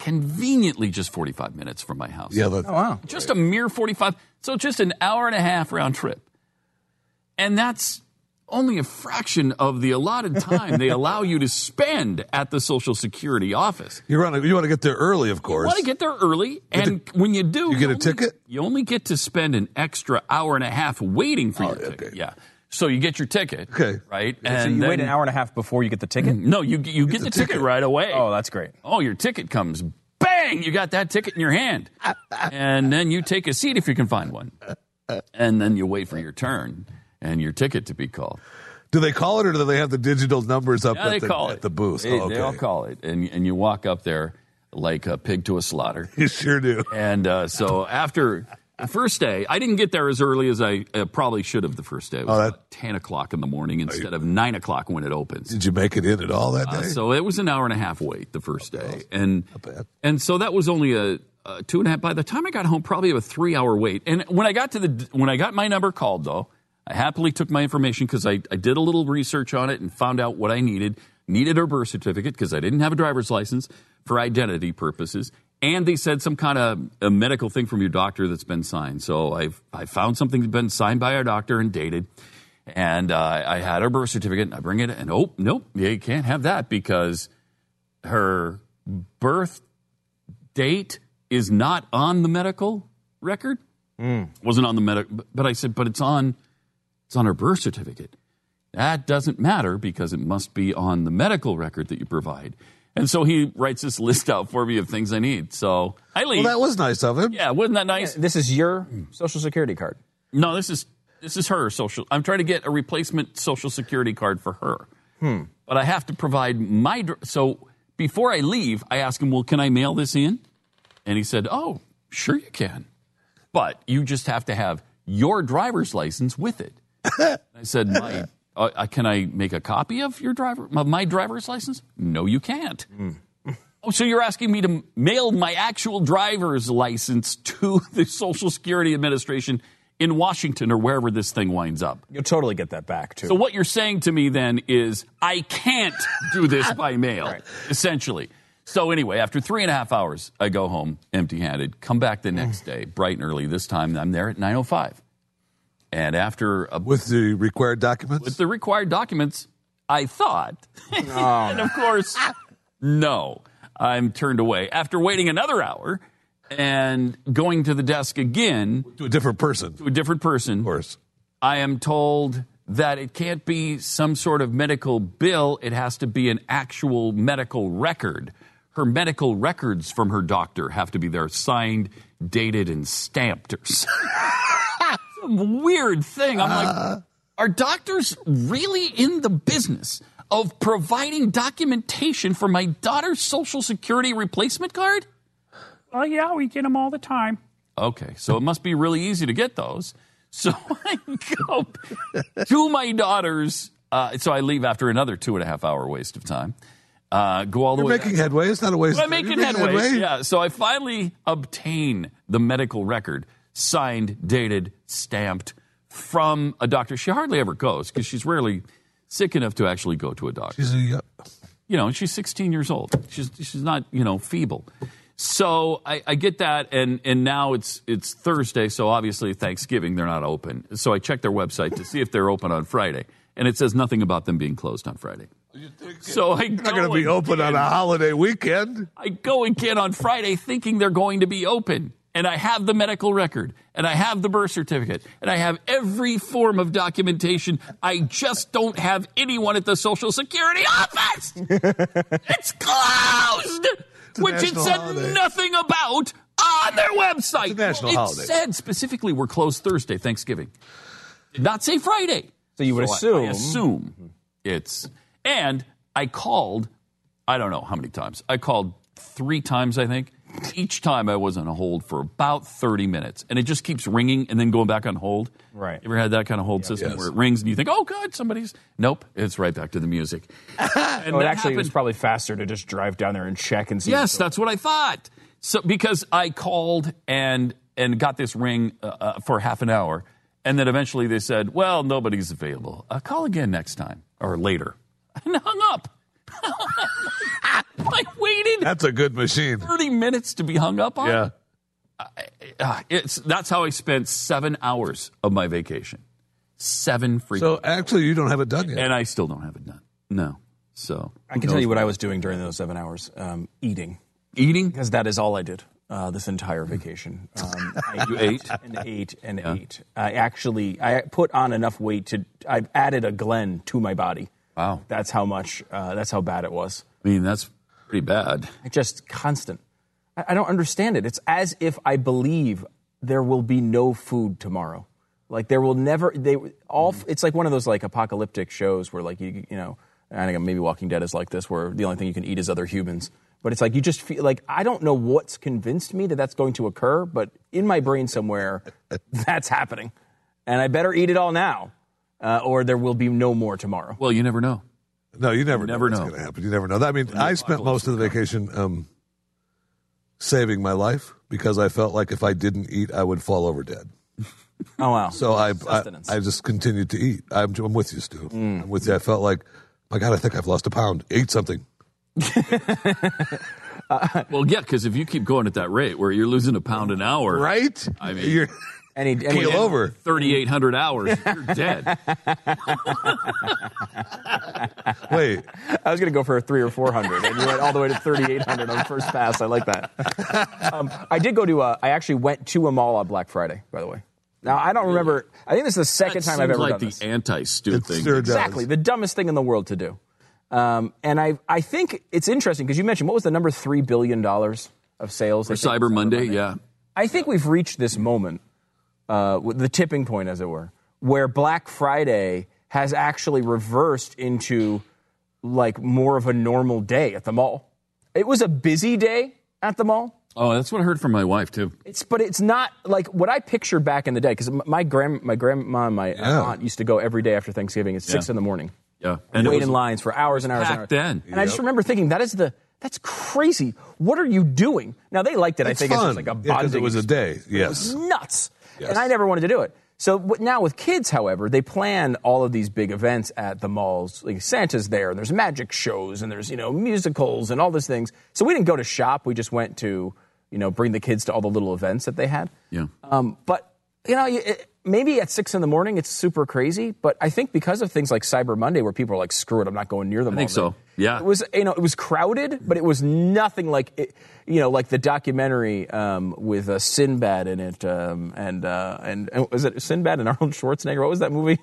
conveniently just forty-five minutes from my house. Yeah, that's, oh, wow. Just a mere forty-five. So just an hour and a half round trip. And that's only a fraction of the allotted time they allow you to spend at the Social Security office. You're on a, you want to get there early, of course. You want to get there early. And the, when you do, you get a only, ticket. You only get to spend an extra hour and a half waiting for oh, your okay. ticket. Yeah. So you get your ticket, okay, right? And so you then, wait an hour and a half before you get the ticket? No, you you get, get the, the ticket. ticket right away. Oh, that's great. Oh, your ticket comes, bang! You got that ticket in your hand. And then you take a seat if you can find one. And then you wait for your turn and your ticket to be called. Do they call it or do they have the digital numbers up yeah, at, the, at the booth? They, oh, okay. they all call it. And, and you walk up there like a pig to a slaughter. You sure do. And uh, so after... The first day, I didn't get there as early as I uh, probably should have the first day. It was oh, that, about ten o'clock in the morning instead you, of nine o'clock when it opens. Did you make it in at all that day? Uh, so it was an hour and a half wait the first not day. Bad. And and so that was only a, a two and a half. By the time I got home, probably a three-hour wait. And when I got to the when I got my number called, though, I happily took my information because I, I did a little research on it and found out what I needed. Needed her birth certificate because I didn't have a driver's license for identity purposes. And they said some kind of a medical thing from your doctor that's been signed. So I've, I found something that's been signed by our doctor and dated. And uh, I had her birth certificate. And I bring it and, oh, nope, you can't have that because her birth date is not on the medical record. Mm. Wasn't on the medical. But I said, but it's on, it's on her birth certificate. That doesn't matter because it must be on the medical record that you provide. And so he writes this list out for me of things I need. So I leave. Well, that was nice of him. Yeah, wasn't that nice? Yeah, this is your Social Security card. No, this is this is her social. I'm trying to get a replacement Social Security card for her. Hmm. But I have to provide my. So before I leave, I ask him, well, can I mail this in? And he said, oh, sure you can. But you just have to have your driver's license with it. I said, my Uh, can I make a copy of your driver, of my driver's license? No, you can't. Mm. Oh, so you're asking me to mail my actual driver's license to the Social Security Administration in Washington or wherever this thing winds up. You'll totally get that back, too. So what you're saying to me then is I can't do this by mail, right. essentially. So anyway, after three and a half hours, I go home empty-handed, come back the next day, bright and early. This time I'm there at nine oh five. And after a, with the required documents, with the required documents, I thought, oh. and of course, no, I'm turned away after waiting another hour and going to the desk again to a different person, to a different person. Of course, I am told that it can't be some sort of medical bill. It has to be an actual medical record. Her medical records from her doctor have to be there, signed, dated, and stamped or something. Some weird thing. I'm like, uh, are doctors really in the business of providing documentation for my daughter's Social Security replacement card? Well, yeah, we get them all the time. Okay, so it must be really easy to get those. So I go to my daughter's. Uh, so I leave after another two and a half hour waste of time. Uh, go all the You're way. Making down. Headway. It's not a waste. Well, I'm making headway. Yeah. So I finally obtain the medical record. signed, dated, stamped from a doctor. She hardly ever goes because she's rarely sick enough to actually go to a doctor. She's a, you know, and she's sixteen years old. She's she's not, you know, feeble. So I, I get that, and, and now it's it's Thursday, so obviously Thanksgiving, they're not open. So I checked their website to see if they're open on Friday, and it says nothing about them being closed on Friday. So I they're not going to be open on a holiday weekend. I go and get on Friday thinking they're going to be open, and I have the medical record, and I have the birth certificate, and I have every form of documentation. I just don't have anyone at the Social Security office. It's closed. Which it said holiday. Nothing about on their website. National it holiday. Said specifically we're closed Thursday, Thanksgiving. Did not say Friday. So you would so assume. I, I assume it's. And I called, I don't know how many times. I called three times, I think. Each time I was on hold for about thirty minutes. And it just keeps ringing and then going back on hold. Right. Ever had that kind of hold yeah, system yes. where it rings and you think, oh, God, somebody's... Nope, it's right back to the music. And oh, it actually was probably faster to just drive down there and check and see. Yes, what that's what I thought. So because I called and and got this ring uh, uh, for half an hour. And then eventually they said, well, nobody's available. Uh, call again next time or later. And hung up. I waited. That's a good machine. thirty minutes to be hung up on. Yeah. I, uh, it's that's how I spent seven hours of my vacation. Seven freaking. So actually, you don't have it done yet, and I still don't have it done. No. So I can tell you what I was doing during those seven hours: um, eating, eating, because that is all I did uh, this entire vacation. Um, I you ate and ate and yeah. ate. I actually I put on enough weight to I've added a Glenn to my body. Wow, that's how much. Uh, that's how bad it was. I mean, that's pretty bad. Just constant. I, I don't understand it. It's as if I believe there will be no food tomorrow. Like there will never. They all. It's like one of those like apocalyptic shows where like you you know. I think maybe Walking Dead is like this, where the only thing you can eat is other humans. But it's like you just feel like I don't know what's convinced me that that's going to occur, but in my brain somewhere, that's happening, and I better eat it all now. Uh, or there will be no more tomorrow. Well, you never know. No, you never, you never know what's going to happen. You never know. I mean, I spent most of the vacation um, saving my life because I felt like if I didn't eat, I would fall over dead. Oh, wow. So I, I I just continued to eat. I'm, I'm with you, Stu. Mm. I'm with you. I felt like, my God, I think I've lost a pound. Ate something. uh, well, yeah, because if you keep going at that rate where you're losing a pound an hour. Right? I mean. You're- Any, any Peel over thirty-eight hundred hours, you're dead. Wait, I was going to go for a three or four hundred, and you went all the way to thirty-eight hundred on first pass. I like that. Um, I did go to. A, I actually went to a mall on Black Friday, by the way. Now I don't remember. I think this is the second that time I've ever like done this. Like the anti-Stu thing, sure exactly does. The dumbest thing in the world to do. Um, and I, I think it's interesting because you mentioned what was the number three billion dollars of sales for Cyber, Cyber Monday, Monday? Yeah, I think yeah. we've reached this moment. Uh, the tipping point, as it were, where Black Friday has actually reversed into like more of a normal day at the mall. It was a busy day at the mall. Oh, that's what I heard from my wife too. It's but it's not like what I picture back in the day because my grand my grandma and my yeah. aunt used to go every day after Thanksgiving at yeah. six in the morning. Yeah, and wait in lines for hours and hours and hours. Then, and yep. I just remember thinking that is the. That's crazy. What are you doing? Now, they liked it. It's I think fun. It's just like a bonding. Yeah, it was a day. Yes. It was nuts. Yes. And I never wanted to do it. So now with kids, however, they plan all of these big events at the malls. Like Santa's there, and there's magic shows, and there's, you know, musicals and all these things. So we didn't go to shop. We just went to, you know, bring the kids to all the little events that they had. Yeah. Um, but, you know, it, maybe at six in the morning it's super crazy, but I think because of things like Cyber Monday where people are like, screw it, I'm not going near the mall. I think so. Yeah, it was you know it was crowded, but it was nothing like it, you know like the documentary um, with uh, Sinbad in it, um, and, uh, and and was it Sinbad and Arnold Schwarzenegger? What was that movie?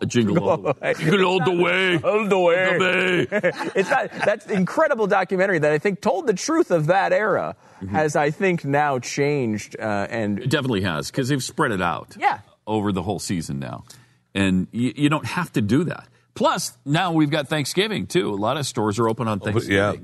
A jingle, jingle all the way. Jingle all the way. All the way. It's not that incredible documentary that I think told the truth of that era mm-hmm. has I think now changed uh, and it definitely has because they've spread it out yeah. over the whole season now, and you, you don't have to do that. Plus, now we've got Thanksgiving, too. A lot of stores are open on Thanksgiving. Oh, yeah.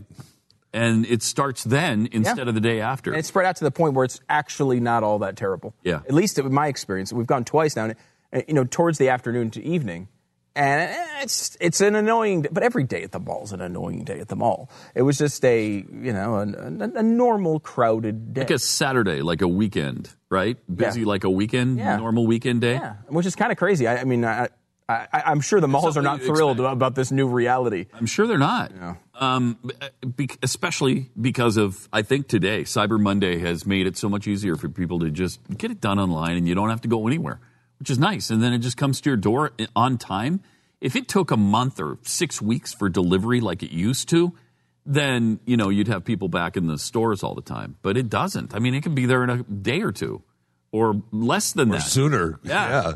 And it starts then instead yeah. of the day after. And it's spread out to the point where it's actually not all that terrible. Yeah. At least in my experience. We've gone twice now. And, you know, towards the afternoon to evening, And it's it's an annoying, but every day at the mall is an annoying day at the mall. It was just a, you know, a, a, a normal crowded day. Like a Saturday, like a weekend, right? Busy yeah. like a weekend, yeah. normal weekend day? Yeah, which is kind of crazy. I, I mean, I, I, I'm sure the malls are not thrilled expect. about this new reality. I'm sure they're not. Yeah. Um, especially because of, I think today, Cyber Monday has made it so much easier for people to just get it done online and you don't have to go anywhere. Which is nice, and then it just comes to your door on time. If it took a month or six weeks for delivery like it used to, then, you know, you'd have people back in the stores all the time. But it doesn't. I mean, it can be there in a day or two or less than or that. Or sooner. Yeah. yeah.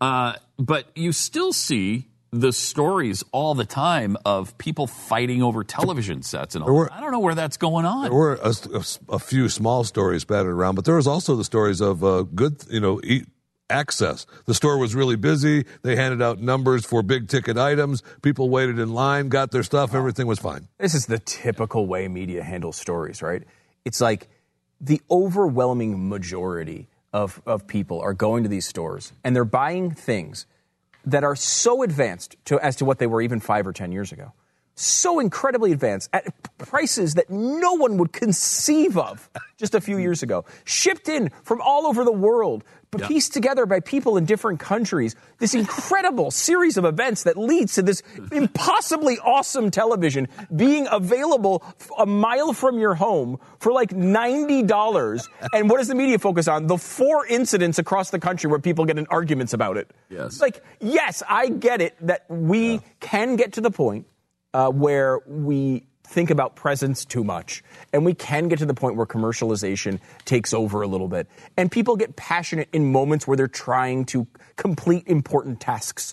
Uh, but you still see the stories all the time of people fighting over television sets and all. Were, I don't know where that's going on. There were a, a, a few small stories batted around, but there was also the stories of uh, good, you know, eat. access. The store was really busy. They handed out numbers for big ticket items. People waited in line, got their stuff. Everything was fine. This is the typical way media handles stories, right? It's like the overwhelming majority of, of people are going to these stores and they're buying things that are so advanced to, as to what they were even five or ten years ago. So incredibly advanced at prices that no one would conceive of just a few years ago. Shipped in from all over the world, but yeah. pieced together by people in different countries. This incredible series of events that leads to this impossibly awesome television being available a mile from your home for like ninety dollars. And what does the media focus on? The four incidents across the country where people get in arguments about it. Yes. Like, yes, I get it that we yeah. can get to the point Uh, where we think about presence too much. And we can get to the point where commercialization takes over a little bit. And people get passionate in moments where they're trying to complete important tasks.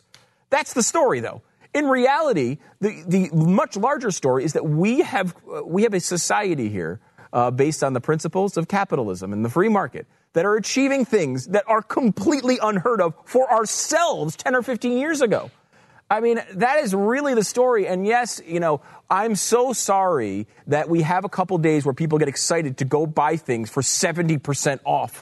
That's the story, though. In reality, the, the much larger story is that we have, uh, we have a society here uh, based on the principles of capitalism and the free market that are achieving things that are completely unheard of for ourselves ten or fifteen years ago. I mean, that is really the story. And yes, you know, I'm so sorry that we have a couple days where people get excited to go buy things for seventy percent off.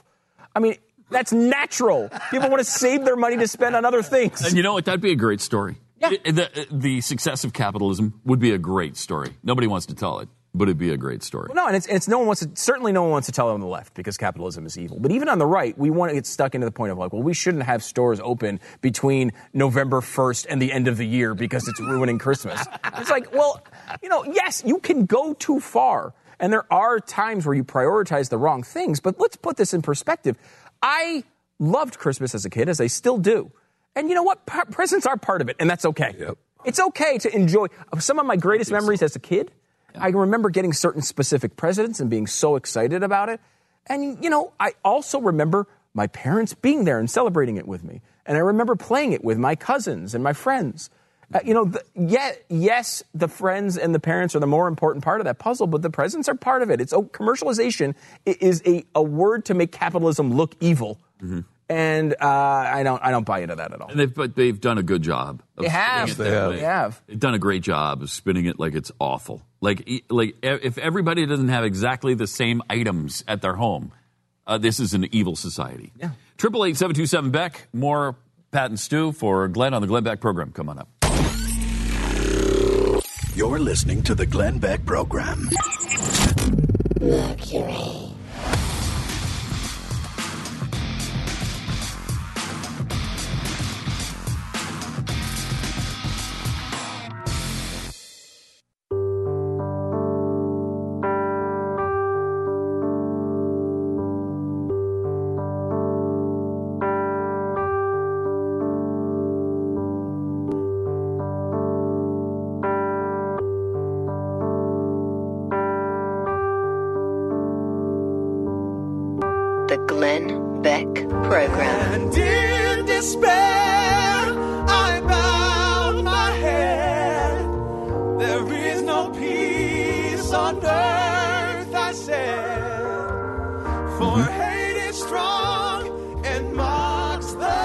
I mean, that's natural. People want to save their money to spend on other things. And you know what? That'd be a great story. Yeah. It, the, the success of capitalism would be a great story. Nobody wants to tell it, but it'd be a great story. Well, no, and it's, and it's no one wants to, certainly no one wants to tell it on the left because capitalism is evil. But even on the right, we want to get stuck into the point of like, well, we shouldn't have stores open between November first and the end of the year because it's ruining Christmas. It's like, well, you know, yes, you can go too far. And there are times where you prioritize the wrong things. But let's put this in perspective. I loved Christmas as a kid, as I still do. And you know what? P- presents are part of it, and that's okay. Yep. It's okay to enjoy. Some of my greatest memories as a kid, I remember getting certain specific presents and being so excited about it. And, you know, I also remember my parents being there and celebrating it with me. And I remember playing it with my cousins and my friends. Uh, you know, the, yeah, yes, the friends and the parents are the more important part of that puzzle, but the presents are part of it. It's oh, commercialization is a, a word to make capitalism look evil. Mm-hmm. And uh, I don't, I don't buy into that at all. And they've, but they've done a good job. Of they have, they have. they have. They've done a great job of spinning it like it's awful. Like, like if everybody doesn't have exactly the same items at their home, uh, this is an evil society. Yeah. Triple eight seven two seven Beck. More Pat and Stu for Glenn on the Glenn Beck program. Come on up. You're listening to the Glenn Beck program. Mercury.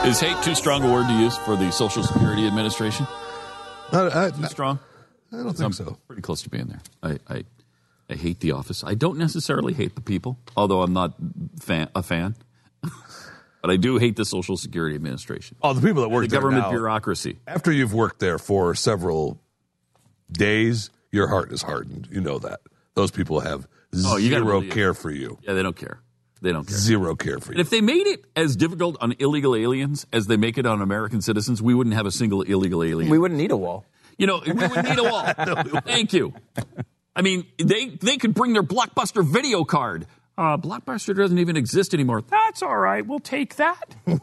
Is hate too strong a word to use for the Social Security Administration? I, I, too strong? I don't think I'm so. Pretty close to being there. I, I I hate the office. I don't necessarily hate the people, although I'm not fan, a fan. But I do hate the Social Security Administration. Oh, the people that work the there The government now, bureaucracy. After you've worked there for several days, your heart is hardened. You know that. Those people have oh, zero care it. for you. Yeah, they don't care. They don't care. Zero care for you. And if they made it as difficult on illegal aliens as they make it on American citizens, we wouldn't have a single illegal alien. We wouldn't need a wall. You know, we wouldn't need a wall. No, thank you. I mean, they, they could bring their Blockbuster video card. Uh, Blockbuster doesn't even exist anymore. That's all right. We'll take that. I,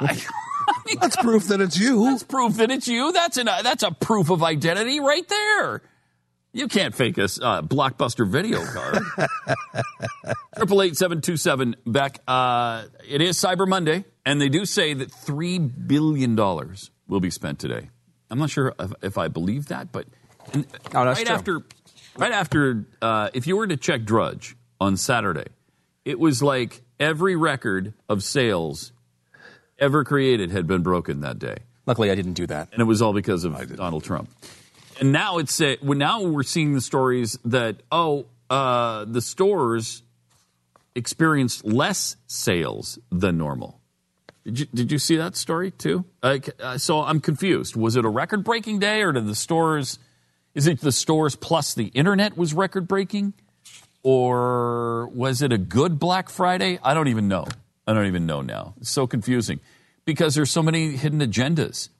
I mean, that's proof that it's you. That's proof that it's you. That's an, uh, that's a proof of identity right there. You can't fake a uh, Blockbuster video card. triple eight seven two seven Beck. Uh, it is Cyber Monday, and they do say that three billion dollars will be spent today. I'm not sure if, if I believe that, but in, oh, that's right true. after, right after, uh, if you were to check Drudge on Saturday, it was like every record of sales ever created had been broken that day. Luckily, I didn't do that, and it was all because of Donald Trump. And now it's a, now we're seeing the stories that oh, uh, the stores experienced less sales than normal. Did you, did you see that story too? Uh, so I'm confused. Was it a record-breaking day, or did the stores? Is it the stores plus the internet was record-breaking, or was it a good Black Friday? I don't even know. I don't even know now. It's so confusing because there's so many hidden agendas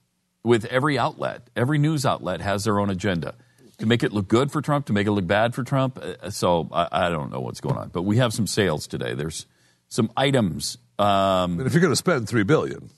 with every outlet. Every news outlet has their own agenda to make it look good for Trump, to make it look bad for Trump. So I, I don't know what's going on, but we have some sales today. There's some items. Um, and if you're going to spend three billion dollars,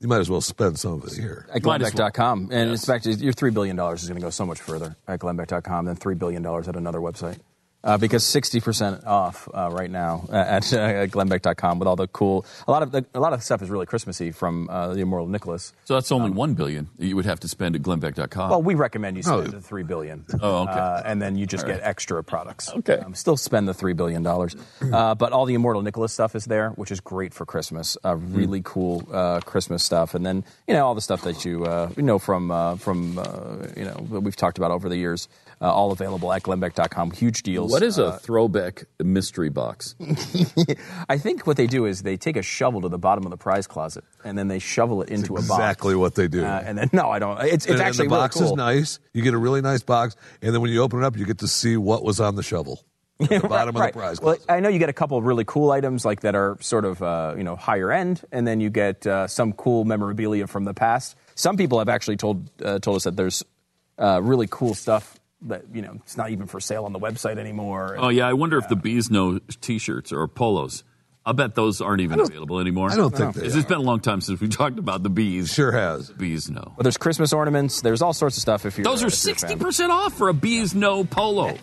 you might as well spend some of it here. At Glenn Beck dot com. Well. And yes. In fact, your three billion dollars is going to go so much further at Glenn Beck dot com than three billion dollars at another website. Uh, because sixty percent off uh, right now at, uh, at Glenn Beck dot com with all the cool, a lot of the, a lot of stuff is really Christmassy from uh, the Immortal Nicholas. So that's only um, one billion you would have to spend at Glenn Beck dot com. Well, we recommend you spend oh. the three billion. Oh, okay. Uh, and then you just all get right. extra products. Okay. Um, still spend the three billion dollars, uh, but all the Immortal Nicholas stuff is there, which is great for Christmas. Uh, really mm. cool uh, Christmas stuff, and then you know all the stuff that you uh, you know from uh, from uh, you know that we've talked about over the years. Uh, all available at Glenn Beck dot com. Huge deals. What is a uh, throwback mystery box? I think what they do is they take a shovel to the bottom of the prize closet and then they shovel it into That's a box. Exactly what they do. Uh, and then no, I don't. It's, it's and, actually and the box really cool. is nice. You get a really nice box, and then when you open it up, you get to see what was on the shovel. At the bottom right, of the prize closet. Well, I know you get a couple of really cool items like that are sort of uh, you know higher end, and then you get uh, some cool memorabilia from the past. Some people have actually told uh, told us that there's uh, really cool stuff. That, you know, it's not even for sale on the website anymore. And, oh, yeah. I wonder yeah. if the Bees Know T-shirts or polos. I bet those aren't even available anymore. I don't think no. they It's are. been a long time since we talked about the bees. Sure has. Bees Know. Well, there's Christmas ornaments. There's all sorts of stuff. If you're, Those are uh, sixty percent off for a Bees Know polo.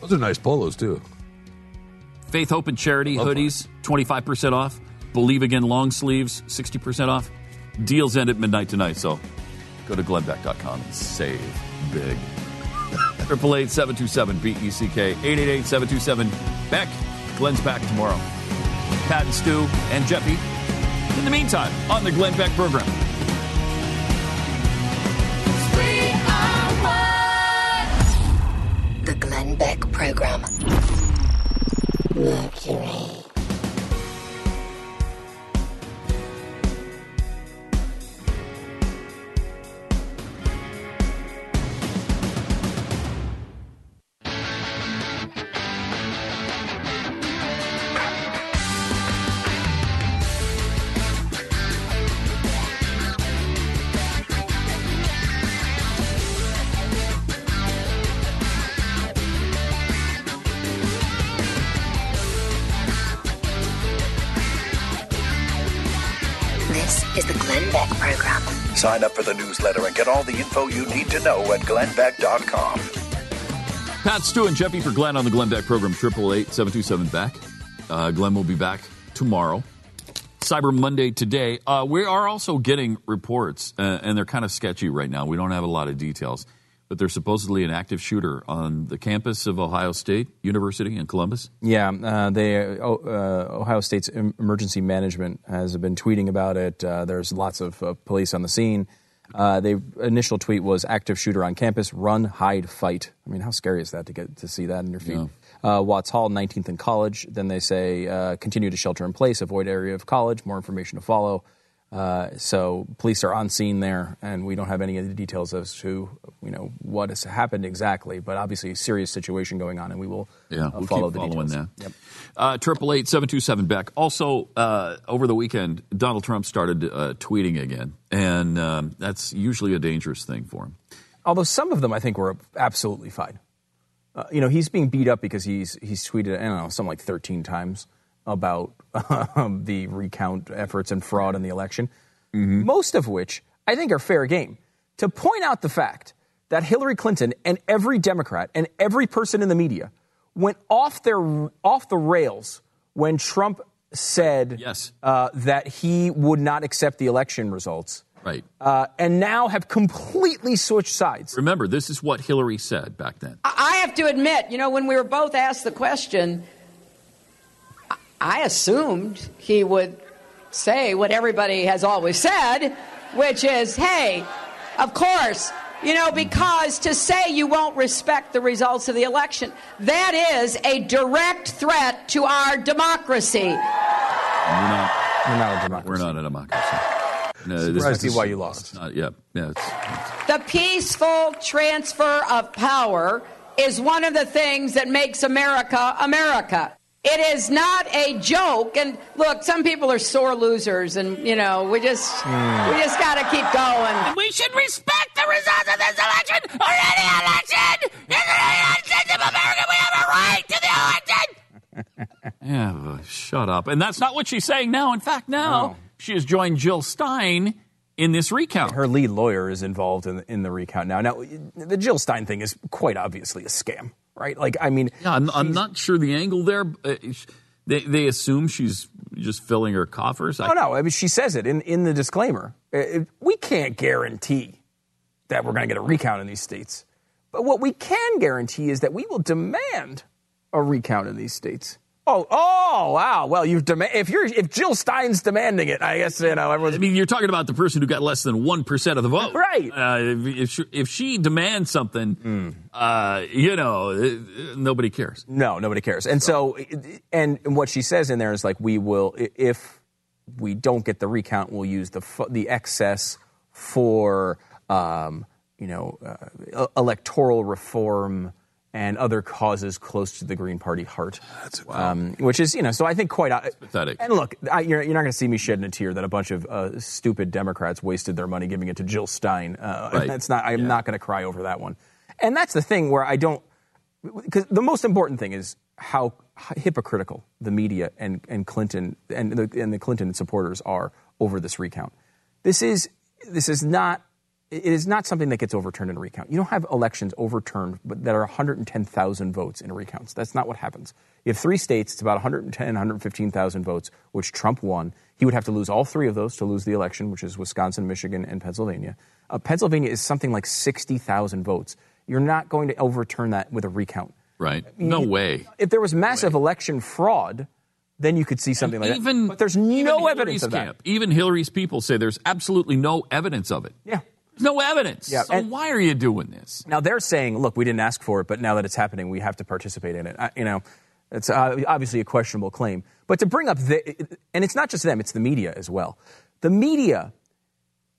Those are nice polos, too. Faith, Hope, and Charity Love hoodies, twenty-five percent off. Believe Again long sleeves, sixty percent off. Deals end at midnight tonight, so go to Glenn Beck dot com and save big. triple eight seven two seven B E C K eight eight eight seven two seven Beck. Glenn's back tomorrow. Pat and Stu and Jeffy. In the meantime, on the Glenn Beck program. The Glenn Beck program. Mercury. Sign up for the newsletter and get all the info you need to know at Glenn Beck dot com. Pat, Stu, and Jeffy for Glenn on the Glenn Beck program, triple eight seven two seven Beck. Uh, Glenn will be back tomorrow. Cyber Monday today. Uh, we are also getting reports, uh, and they're kind of sketchy right now. We don't have a lot of details, but there's supposedly an active shooter on the campus of Ohio State University in Columbus. Yeah, uh, they, uh, Ohio State's emergency management has been tweeting about it. Uh, there's lots of uh, police on the scene. Uh, the initial tweet was, active shooter on campus, run, hide, fight. I mean, how scary is that to get to see that in your feed? Yeah. uh, Watts Hall, nineteenth and College. Then they say uh, continue to shelter in place, avoid area of college, more information to follow. Uh, so police are on scene there, and we don't have any of the details as to, you know, what has happened exactly. But obviously a serious situation going on, and we will yeah, uh, we'll follow keep the following details. That. triple eight seven two seven Beck. Also, uh, over the weekend, Donald Trump started uh, tweeting again, and um, that's usually a dangerous thing for him. Although some of them, I think, were absolutely fine. Uh, you know, he's being beat up because he's he's tweeted, I don't know, something like thirteen times about um, the recount efforts and fraud in the election, mm-hmm. most of which I think are fair game. To point out the fact that Hillary Clinton and every Democrat and every person in the media went off their off the rails when Trump said yes. uh, that he would not accept the election results. Right. Uh, and now have completely switched sides. Remember, this is what Hillary said back then. I have to admit, you know, when we were both asked the question, I assumed he would say what everybody has always said, which is, hey, of course, you know, because to say you won't respect the results of the election, that is a direct threat to our democracy. We're not, we're not a democracy. We're not a democracy. No, this, I see why you lost. Not, yeah, yeah, it's, it's. The peaceful transfer of power is one of the things that makes America America. It is not a joke. And look, some people are sore losers, and, you know, we just mm. we just got to keep going. And we should respect the results of this election or any election. In the United States of America, we have a right to the election. Yeah, well, shut up. And that's not what she's saying now. In fact, now no. she has joined Jill Stein in this recount. Her lead lawyer is involved in, in the recount now. Now, the Jill Stein thing is quite obviously a scam. Right? Like, I mean... Yeah, I'm, I'm not sure the angle there. They, they assume she's just filling her coffers. No, I, no. I mean, she says it in, in the disclaimer. It, we can't guarantee that we're going to get a recount in these states. But what we can guarantee is that we will demand a recount in these states. Oh, oh, wow. Well, you've dem- if you're if Jill Stein's demanding it, I guess, you know, everyone's... I mean, you're talking about the person who got less than one percent of the vote. Right. Uh, if, she, if she demands something, mm. uh, you know, nobody cares. No, nobody cares. And so. so, and what she says in there is like, we will, if we don't get the recount, we'll use the the excess for, um, you know, uh, electoral reform and other causes close to the Green Party heart. That's wow. Um, which is, you know, so I think quite... That's pathetic. And look, I, you're, you're not going to see me shedding a tear that a bunch of uh, stupid Democrats wasted their money giving it to Jill Stein. Uh, right. That's not. I'm yeah. not going to cry over that one. And that's the thing where I don't... Because the most important thing is how hypocritical the media and, and Clinton and the, and the Clinton supporters are over this recount. This is This is not... It is not something that gets overturned in a recount. You don't have elections overturned but that are one hundred ten thousand votes in recounts. That's not what happens. You have three states. It's about one hundred ten, one hundred fifteen thousand votes, which Trump won. He would have to lose all three of those to lose the election, which is Wisconsin, Michigan, and Pennsylvania. Uh, Pennsylvania is something like sixty thousand votes. You're not going to overturn that with a recount. Right. No you, way. If there was massive no election fraud... then you could see something like even, that. But there's no evidence of camp, that. Even Hillary's people say there's absolutely no evidence of it. Yeah. There's no evidence. Yeah, so why are you doing this? Now they're saying, look, we didn't ask for it, but now that it's happening, we have to participate in it. I, you know, it's uh, obviously a questionable claim. But to bring up, the, and it's not just them, it's the media as well. The media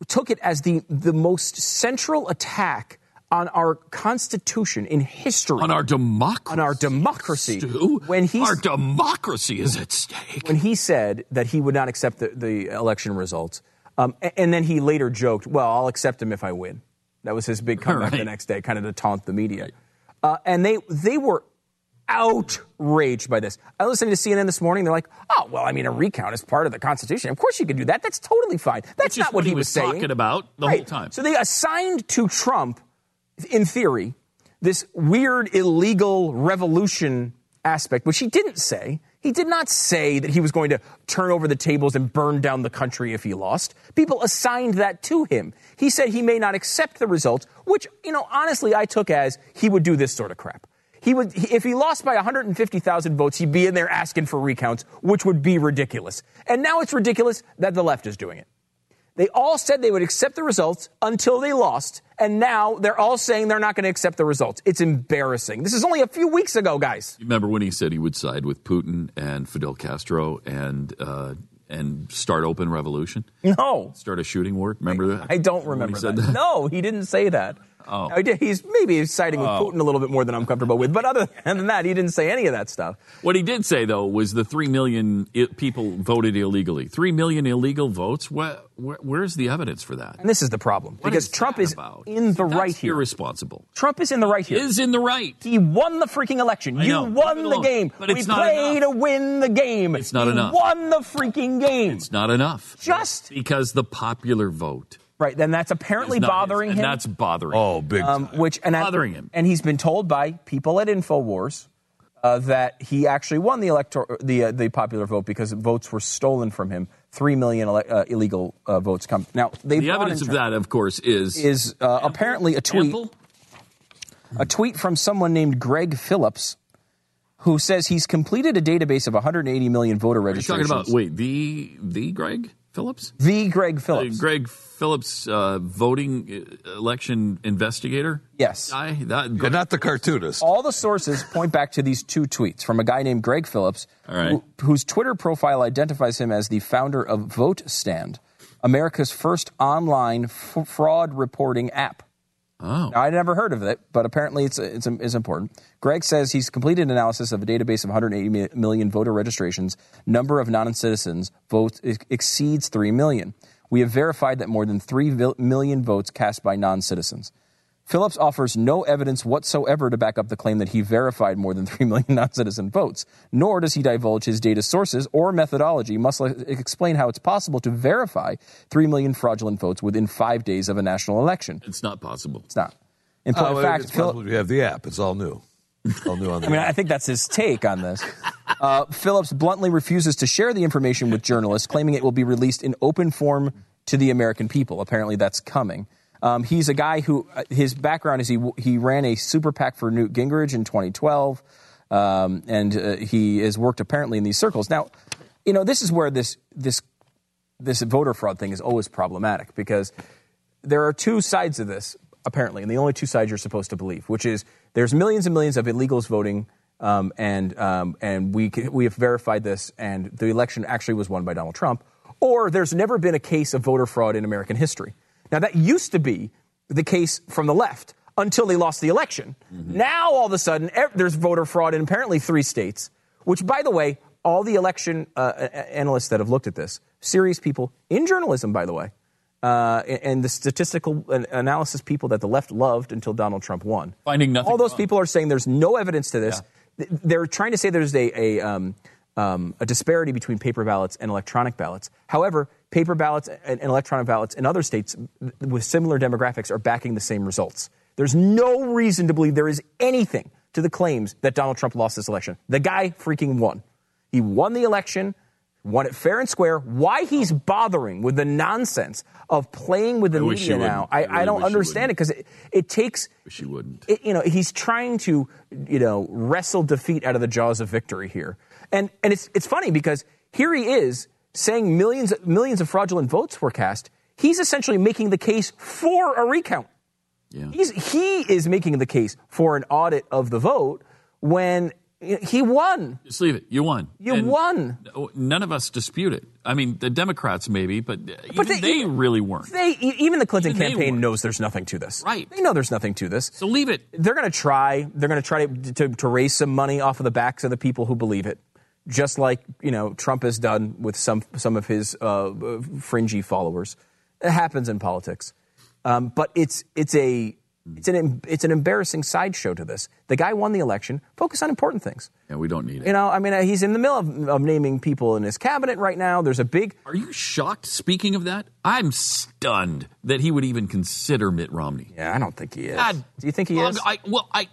took it as the, the most central attack on our Constitution in history. On our democracy. On our democracy. Stu, when he, our democracy is at stake. When he said that he would not accept the, the election results, Um, and then he later joked, well, I'll accept him if I win. That was his big comeback right. the next day, kind of to taunt the media. Right. Uh, and they they were outraged by this. I listened to C N N this morning. They're like, oh, well, I mean, a recount is part of the Constitution. Of course you can do that. That's totally fine. That's not what, what he was, was saying. Talking about the right. whole time. So they assigned to Trump, in theory, this weird illegal revolution aspect, which he didn't say. He did not say that he was going to turn over the tables and burn down the country if he lost. People assigned that to him. He said he may not accept the results, which, you know, honestly, I took as he would do this sort of crap. He would, if he lost by one hundred fifty thousand votes, he'd be in there asking for recounts, which would be ridiculous. And now it's ridiculous that the left is doing it. They all said they would accept the results until they lost, and now they're all saying they're not going to accept the results. It's embarrassing. This is only a few weeks ago, guys. You remember when he said he would side with Putin and Fidel Castro and uh, and start open revolution? No. Start a shooting war? Remember I, that? I don't remember that. that. No, he didn't say that. Oh. He's maybe siding with oh. Putin a little bit more than I'm comfortable with. But other than that, he didn't say any of that stuff. What he did say, though, was the three million I- people voted illegally. Three million illegal votes? Where, where, where's the evidence for that? And this is the problem. What because is Trump is about? in the That's right here. irresponsible. Trump is in the right here. He is in the right. He won the freaking election. I you know. won the game. But it's we not play enough. to win the game. It's not you enough. won the freaking game. It's not enough. Just. Because the popular vote. Right, then that's apparently not, bothering and him. That's bothering. Oh, big time. Um, which and bothering I, him. And he's been told by people at InfoWars uh, that he actually won the elector- the uh, the popular vote because votes were stolen from him. Three million ele- uh, illegal uh, votes come. Now the evidence of that, of course, is is uh, apparently a tweet, Ample? a tweet from someone named Greg Phillips, who says he's completed a database of one hundred eighty million voter registrations. Are you talking about wait the the Greg Phillips? The Greg Phillips. Uh, Greg Phillips, uh, voting election investigator? Yes. I, that, yeah, not the cartoonist. All the sources point back to these two tweets from a guy named Greg Phillips, All right. who, whose Twitter profile identifies him as the founder of Vote Stand, America's first online f- fraud reporting app. Oh. Now, I never heard of it, but apparently it's, it's, it's important. Greg says he's completed an analysis of a database of one hundred eighty million voter registrations. Number of non-citizens votes exceeds three million. We have verified that more than three million votes cast by non-citizens. Phillips offers no evidence whatsoever to back up the claim that he verified more than three million non-citizen votes, nor does he divulge his data sources or methodology, must explain how it's possible to verify three million fraudulent votes within five days of a national election. It's not possible. It's not. In point uh, of fact, it's Phil- possible we have the app. It's all new. It's all new on the I mean, app. I think that's his take on this. Uh, Phillips bluntly refuses to share the information with journalists, claiming it will be released in open form to the American people. Apparently that's coming. Um, he's a guy who his background is he he ran a super PAC for Newt Gingrich in twenty twelve, um, and uh, he has worked apparently in these circles. Now, you know, this is where this this this voter fraud thing is always problematic because there are two sides of this, apparently, and the only two sides you're supposed to believe, which is there's millions and millions of illegals voting, um, and um, and we can, we have verified this, and the election actually was won by Donald Trump, or there's never been a case of voter fraud in American history. Now, that used to be the case from the left until they lost the election. Mm-hmm. Now, all of a sudden, there's voter fraud in apparently three states, which, by the way, all the election uh, analysts that have looked at this, serious people in journalism, by the way, uh, and the statistical analysis people that the left loved until Donald Trump won. Finding nothing All those wrong. people are saying there's no evidence to this. Yeah. They're trying to say there's a, a, um, um, a disparity between paper ballots and electronic ballots. However, paper ballots and electronic ballots in other states with similar demographics are backing the same results. There's no reason to believe there is anything to the claims that Donald Trump lost this election. The guy freaking won. He won the election, won it fair and square. Why he's bothering with the nonsense of playing with the media now, I, I, really I don't understand it because it, it takes... Wish he wouldn't. It, you know, he's trying to, you know, wrestle defeat out of the jaws of victory here. And, and it's, it's funny because here he is... saying millions millions of fraudulent votes were cast, he's essentially making the case for a recount. Yeah. He's, he is making the case for an audit of the vote when he won. Just leave it. You won. You and won. None of us dispute it. I mean, the Democrats maybe, but, but even they, they really weren't. They Even the Clinton even campaign knows there's nothing to this. Right. They know there's nothing to this. So leave it. They're going to try. They're going to try to, to, to raise some money off of the backs of the people who believe it. Just like, you know, Trump has done with some some of his uh, fringy followers. It happens in politics. Um, but it's it's a it's an it's an embarrassing sideshow to this. The guy won the election. Focus on important things. Yeah, we don't need it. You know, I mean, he's in the middle of, of naming people in his cabinet right now. There's a big... Are you shocked? Speaking of that, I'm stunned that he would even consider Mitt Romney. Yeah, I don't think he is. God, Do you think he is? I, well, I,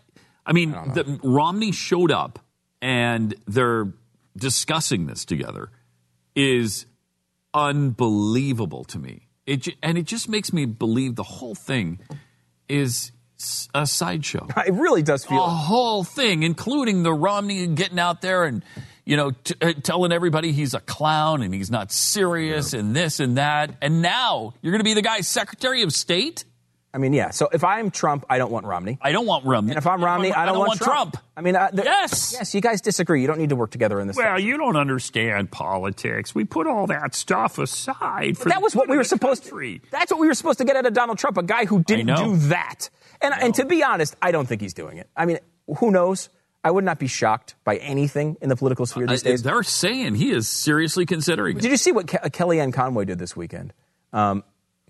I mean, I the, Romney showed up and they're... discussing this together is unbelievable to me. It and it just makes me believe the whole thing is a sideshow. It really does feel the whole thing, including the Romney getting out there and you know, t- telling everybody he's a clown and he's not serious yeah. and this and that. And now you're going to be the guy's Secretary of State? I mean, yeah. So if I'm Trump, I don't want Romney. I don't want Romney. And if I'm Romney, I don't, I don't want, want Trump. Trump. I mean, uh, the, yes. Yes, you guys disagree. You don't need to work together in this. Well, thing. You don't understand politics. We put all that stuff aside. For that was what we were supposed country. to. That's what we were supposed to get out of Donald Trump, a guy who didn't do that. And and to be honest, I don't think he's doing it. I mean, who knows? I would not be shocked by anything in the political sphere these days. They're saying he is seriously considering it. Did you see what Ke- Kellyanne Conway did this weekend? Um,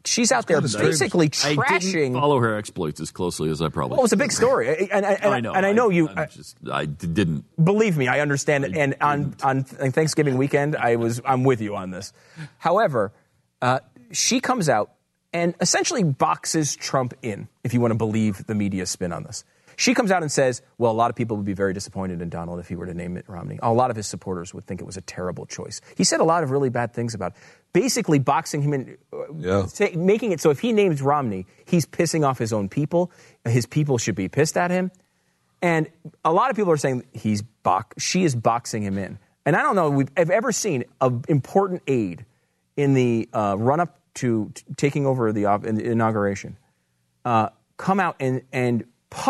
She's out there basically trashing. I didn't follow her exploits as closely as I probably should. Well, it was a big story. And, and, and, I know. And I know I, you. I, just, I didn't. Believe me, I understand. I and on, on Thanksgiving weekend, I was, I'm with you on this. However, uh, she comes out and essentially boxes Trump in, if you want to believe the media spin on this. She comes out and says, well, a lot of people would be very disappointed in Donald if he were to name Mitt Romney. A lot of his supporters would think it was a terrible choice. He said a lot of really bad things about it. Basically boxing him in, yeah. t- making it so if he names Romney, he's pissing off his own people. His people should be pissed at him. And a lot of people are saying he's bo- she is boxing him in. And I don't know if we've I've ever seen an important aide in the uh, run-up to t- taking over the, uh, in the inauguration uh, come out and and...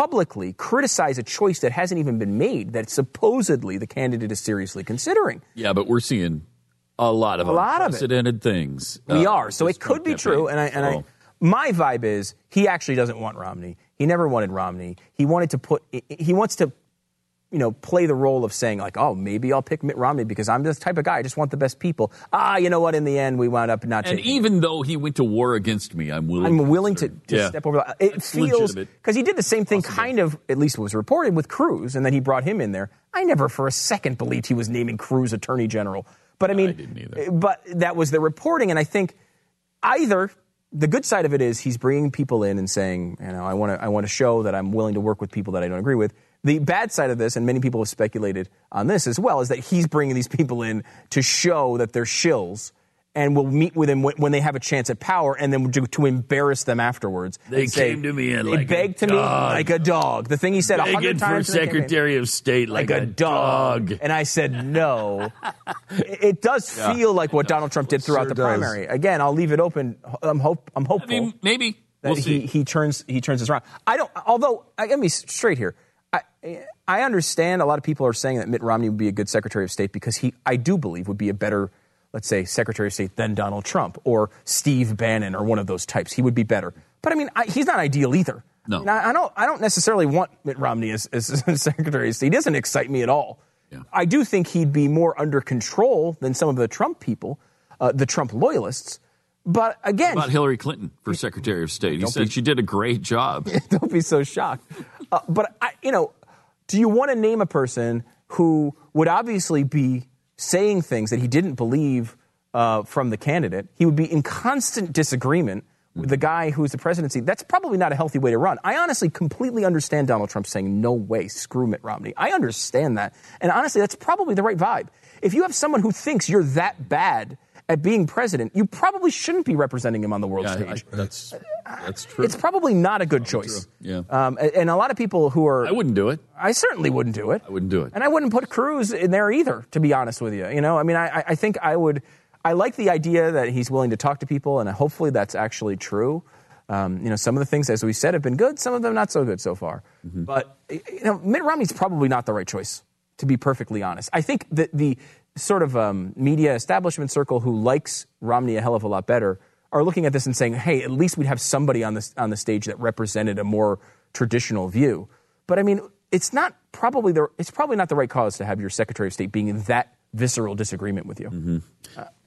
publicly criticize a choice that hasn't even been made, that supposedly the candidate is seriously considering. Yeah, but we're seeing a lot of a lot unprecedented of things. We uh, are. So it could be true. And I, and I, my vibe is he actually doesn't want Romney. He never wanted Romney. He wanted to put, he wants to, you know, play the role of saying like, oh, maybe I'll pick Mitt Romney because I'm this type of guy. I just want the best people. Ah, you know what? In the end, we wound up not. And taking even it. Though he went to war against me, I'm willing. I'm willing to, to yeah. step over. The, it That's feels because he did the same thing, possible. kind of. At least it was reported with Cruz, and then he brought him in there. I never for a second believed he was naming Cruz Attorney General, but I mean, I didn't either. But that was the reporting, and I think either. The good side of it is he's bringing people in and saying, you know, I want to I want to show that I'm willing to work with people that I don't agree with. The bad side of this, and many people have speculated on this as well, is that he's bringing these people in to show that they're shills and will meet with him when they have a chance at power and then to, to embarrass them afterwards. They say, came to me and like begged to dog. me like a dog. The thing he said a hundred times. For Secretary of State like, like a, a dog. dog. And I said, no. it, it does yeah. feel like what no, Donald Trump did throughout sure the does. primary. Again, I'll leave it open. I'm, hope, I'm hopeful. I mean, maybe. That we'll he, see. he turns he turns this around. I don't, although, let me straight here. I I understand a lot of people are saying that Mitt Romney would be a good Secretary of State because he, I do believe, would be a better, let's say, Secretary of State than Donald Trump or Steve Bannon or one of those types. He would be better. But, I mean, I, he's not ideal either. No. I, I, don't, I don't necessarily want Mitt Romney as, as Secretary of State. He doesn't excite me at all. Yeah. I do think he'd be more under control than some of the Trump people, uh, the Trump loyalists. But again, what about Hillary Clinton for Secretary of State? He said be, she did a great job. Don't be so shocked. Uh, but, I, you know, do you want to name a person who would obviously be saying things that he didn't believe uh, from the candidate? He would be in constant disagreement with the guy who's the presidency. That's probably not a healthy way to run. I honestly completely understand Donald Trump saying, no way, screw Mitt Romney. I understand that. And honestly, that's probably the right vibe. If you have someone who thinks you're that bad at being president, you probably shouldn't be representing him on the world yeah, stage. I, that's, that's true. It's probably not a good probably choice. True. Yeah. Um, and a lot of people who are... I wouldn't do it. I certainly wouldn't do it. I wouldn't do it. And I wouldn't put Cruz in there either, to be honest with you. You know, I mean, I, I think I would... I like the idea that he's willing to talk to people, and hopefully that's actually true. Um, you know, some of the things, as we said, have been good. Some of them not so good so far. Mm-hmm. But, you know, Mitt Romney's probably not the right choice, to be perfectly honest. I think that the... sort of um, media establishment circle who likes Romney a hell of a lot better are looking at this and saying, hey, at least we'd have somebody on this on the stage that represented a more traditional view. But I mean, it's not probably the it's probably not the right cause to have your Secretary of State being in that visceral disagreement with you.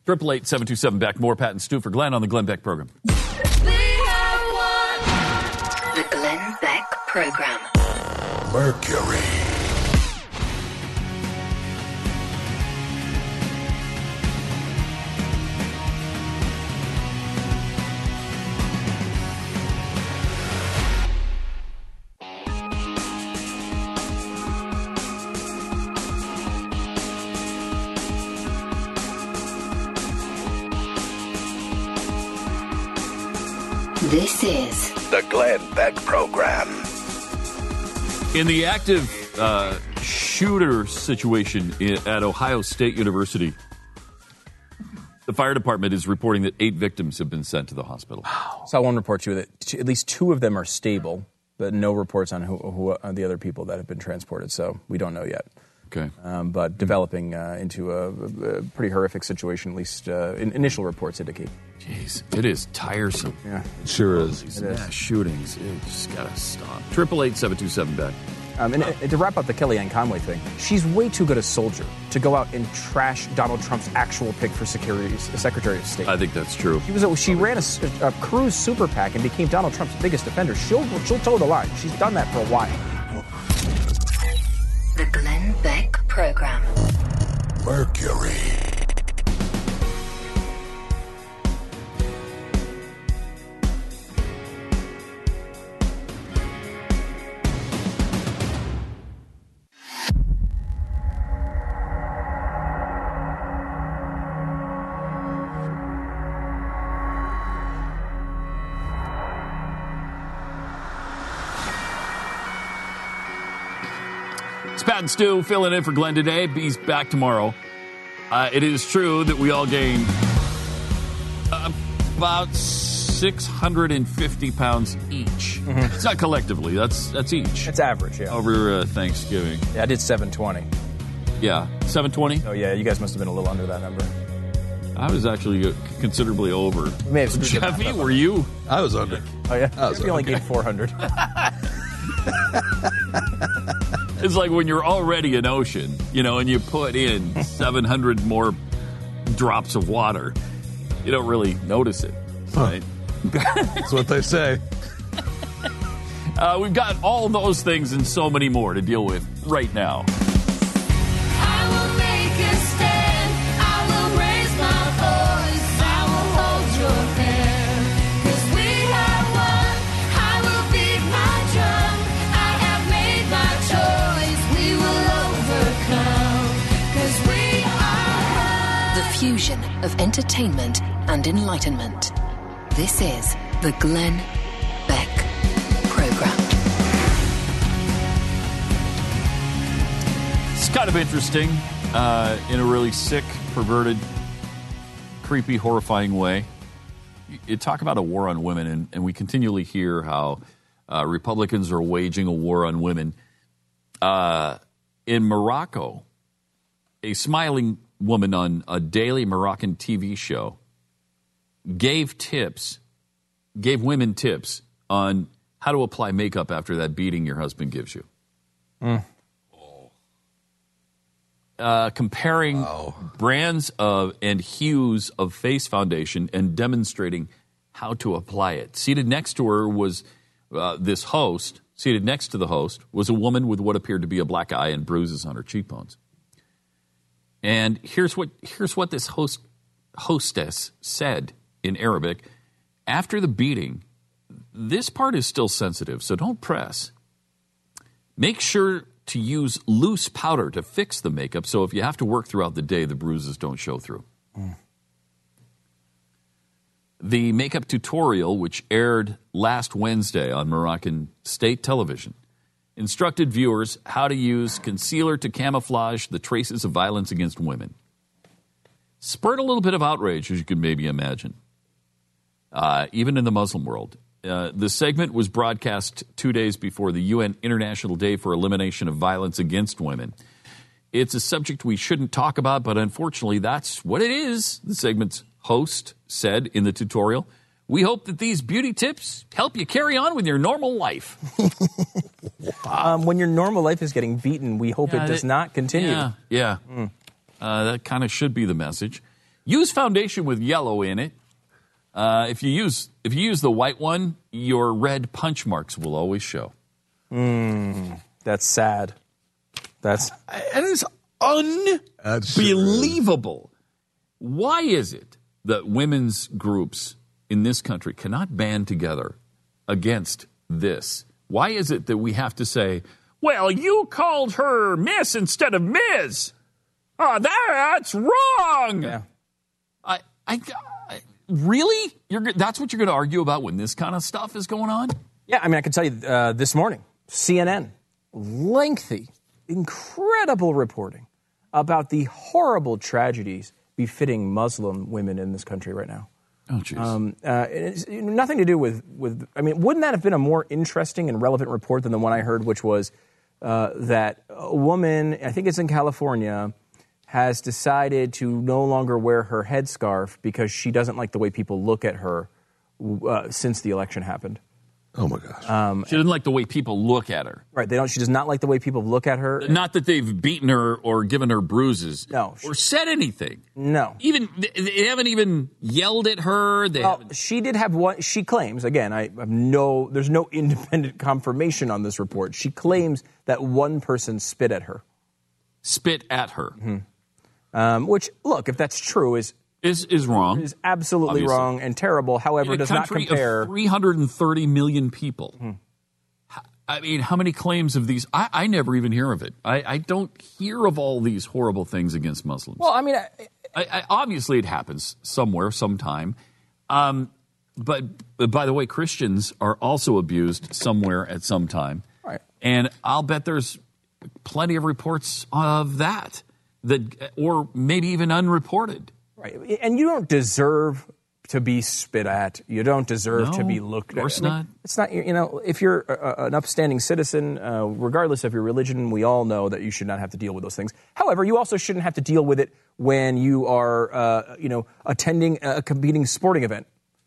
Triple eight seven two seven Beck. More Pat and Stu for Glenn on the Glenn Beck program. We have one. The Glenn Beck program. Mercury. This is the Glenn Beck Program. In the active uh, shooter situation at Ohio State University. The fire department is reporting that eight victims have been sent to the hospital. Wow. Saw one report, too, that two, at least two of them are stable, but no reports on who, who are the other people that have been transported, so we don't know yet. Okay. Um, but developing uh, into a, a pretty horrific situation, at least uh, in, initial reports indicate. Jeez, it is tiresome. Yeah, it sure is. These it mass is. shootings, it just got to stop. triple eight, seven two seven, B E C K. Um, and uh, to wrap up the Kellyanne Conway thing, she's way too good a soldier to go out and trash Donald Trump's actual pick for security, Secretary of State. I think that's true. She, was a, she ran a, a Cruz super PAC and became Donald Trump's biggest defender. She'll, she'll toe the line. She's done that for a while. The Glenn Beck Program. Mercury. Pat and Stu filling in for Glenn today. He's back tomorrow. Uh, it is true that we all gained about six hundred fifty pounds each. Mm-hmm. It's not collectively. That's that's each. It's average, yeah. Over uh, Thanksgiving. Yeah, I did seven twenty. Yeah, seven twenty? Oh, yeah, you guys must have been a little under that number. I was actually considerably over. We may have Jeffy, were you? I was under. Oh, yeah? I was Jeffy under. Only gained four hundred. It's like when you're already an ocean, you know, and you put in seven hundred more drops of water, you don't really notice it, right? Huh. That's what they say. Uh, we've got all those things and so many more to deal with right now. I will make a stand. I will raise my voice. I will hold your hand. 'Cause we are one. I will beat my drum. I have made my choice. The fusion of entertainment and enlightenment. This is the Glenn Beck Program. It's kind of interesting uh, in a really sick, perverted, creepy, horrifying way. You talk about a war on women, and, and we continually hear how uh, Republicans are waging a war on women. Uh, in Morocco, a smiling woman on a daily Moroccan T V show gave tips, gave women tips on how to apply makeup after that beating your husband gives you. Mm. Uh, comparing wow. brands of and hues of face foundation and demonstrating how to apply it. Seated next to her was uh, this host, seated next to the host was a woman with what appeared to be a black eye and bruises on her cheekbones. And here's what here's what this host, hostess said in Arabic. After the beating, this part is still sensitive, so don't press. Make sure to use loose powder to fix the makeup, so if you have to work throughout the day, the bruises don't show through. Mm. The makeup tutorial, which aired last Wednesday on Moroccan state television, instructed viewers how to use concealer to camouflage the traces of violence against women. Spurred a little bit of outrage, as you can maybe imagine, uh, even in the Muslim world. Uh, the segment was broadcast two days before the U N International Day for Elimination of Violence Against Women. It's a subject we shouldn't talk about, but unfortunately that's what it is, the segment's host said in the tutorial. We hope that these beauty tips help you carry on with your normal life. Wow. Um, when your normal life is getting beaten, we hope yeah, it does that, not continue. Yeah, yeah. Mm. Uh, that kind of should be the message. Use foundation with yellow in it. Uh, if you use if you use the white one, your red punch marks will always show. Mm, that's sad. That's it is unbelievable. Why is it that women's groups in this country cannot band together against this? Why is it that we have to say, well, you called her Miss instead of Miz? Oh, that's wrong. Yeah. I, I, I, really? You're, that's what you're going to argue about when this kind of stuff is going on? Yeah, I mean, I can tell you uh, this morning, C N N, lengthy incredible reporting about the horrible tragedies befitting Muslim women in this country right now. Oh, jeez. Um, uh, it's nothing to do with, with, I mean, wouldn't that have been a more interesting and relevant report than the one I heard, which was uh, that a woman, I think it's in California, has decided to no longer wear her headscarf because she doesn't like the way people look at her uh, since the election happened. Oh, my gosh. Um, she doesn't like the way people look at her. Right. They don't. She does not like the way people look at her. Not that they've beaten her or given her bruises. No. Or said anything. No. Even they haven't even yelled at her. They well, haven't. She did have one. She claims, again, I have no, there's no independent confirmation on this report. She claims that one person spit at her. Spit at her. Mm-hmm. Um, which, look, if that's true, is... Is is wrong. Is absolutely obviously. Wrong and terrible. However, it does not compare. Of three hundred thirty million people. Hmm. I mean, how many claims of these? I, I never even hear of it. I, I don't hear of all these horrible things against Muslims. Well, I mean, I, I, I, obviously it happens somewhere, sometime. Um, but, but by the way, Christians are also abused somewhere at some time. Right. And I'll bet there's plenty of reports of that, that or maybe even unreported. Right. And you don't deserve to be spit at. You don't deserve no, to be looked at. Of course I mean, not. It's not, you know, if you're a, an upstanding citizen, uh, regardless of your religion, we all know that you should not have to deal with those things. However, you also shouldn't have to deal with it when you are, uh, you know, attending a competing sporting event,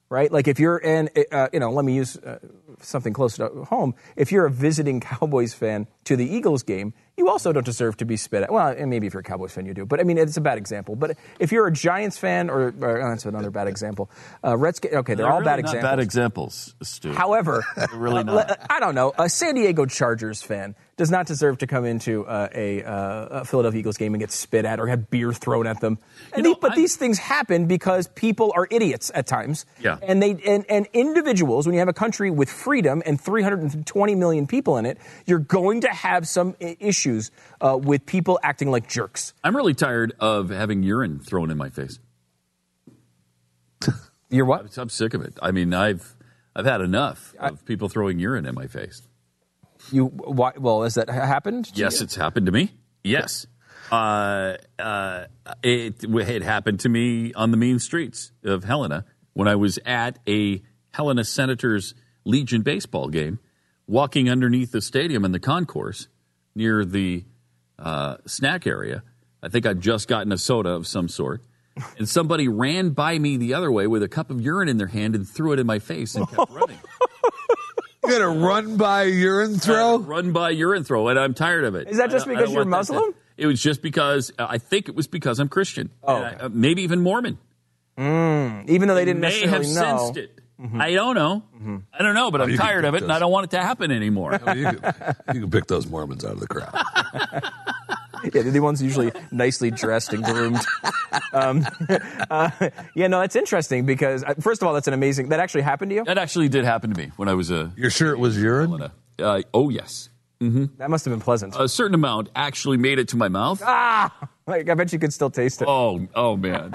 right? Like if you're an, uh, you know, let me use uh, something close to home. If you're a visiting Cowboys fan to the Eagles game, you also don't deserve to be spit at. Well, and maybe if you're a Cowboys fan, you do. But, I mean, it's a bad example. But if you're a Giants fan, or, or oh, that's another bad example. Uh, Redskins, okay, they're, they're all really bad examples. Bad examples, Stu. However, really not. Uh, I don't know. A San Diego Chargers fan does not deserve to come into uh, a, uh, a Philadelphia Eagles game and get spit at or have beer thrown at them. And know, they, but I'm, these things happen because people are idiots at times. Yeah. And, they, and, and individuals, when you have a country with freedom and three hundred twenty million people in it, you're going to have some issues. Uh, with people acting like jerks. I'm really tired of having urine thrown in my face. You're what? I'm, I'm sick of it. I mean, I've I've had enough I, of people throwing urine in my face. You why, well, has that happened? Yes, you? It's happened to me. Yes, uh, uh, it it happened to me on the mean streets of Helena when I was at a Helena Senators Legion baseball game, walking underneath the stadium in the concourse. Near the uh, snack area. I think I'd just gotten a soda of some sort. And somebody ran by me the other way with a cup of urine in their hand and threw it in my face and kept running. You had a run by urine throw? Run by urine throw, and I'm tired of it. Is that just because you're Muslim? It was just because, uh, I think it was because I'm Christian. Oh, okay. I, uh, maybe even Mormon. Mm, even though they didn't necessarily know. They may have sensed it. Mm-hmm. I don't know. Mm-hmm. I don't know, but oh, I'm tired of it, those. And I don't want it to happen anymore. I mean, you, can, you can pick those Mormons out of the crowd. Yeah, they're the ones usually nicely dressed and groomed. Um, uh, yeah, no, that's interesting because, first of all, that's an amazing – that actually happened to you? That actually did happen to me when I was a – You're sure it was urine? Uh, oh, yes. Mm-hmm. That must have been pleasant. A certain amount actually made it to my mouth. Ah! Like, I bet you could still taste it. Oh, oh man.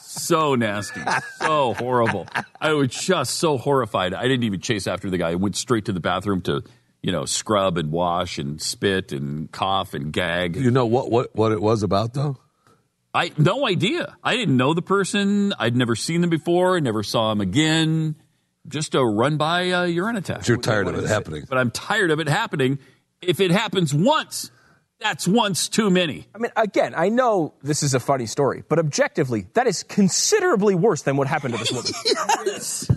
So nasty. So horrible. I was just so horrified. I didn't even chase after the guy. I went straight to the bathroom to, you know, scrub and wash and spit and cough and gag. You know what, what, what it was about, though? I no idea. I didn't know the person. I'd never seen them before. I never saw him again. Just a run-by uh, urine attack. But you're tired of it happening. But I'm tired of it happening. If it happens once... That's once too many. I mean, again, I know this is a funny story, but objectively, that is considerably worse than what happened to this woman. Yes!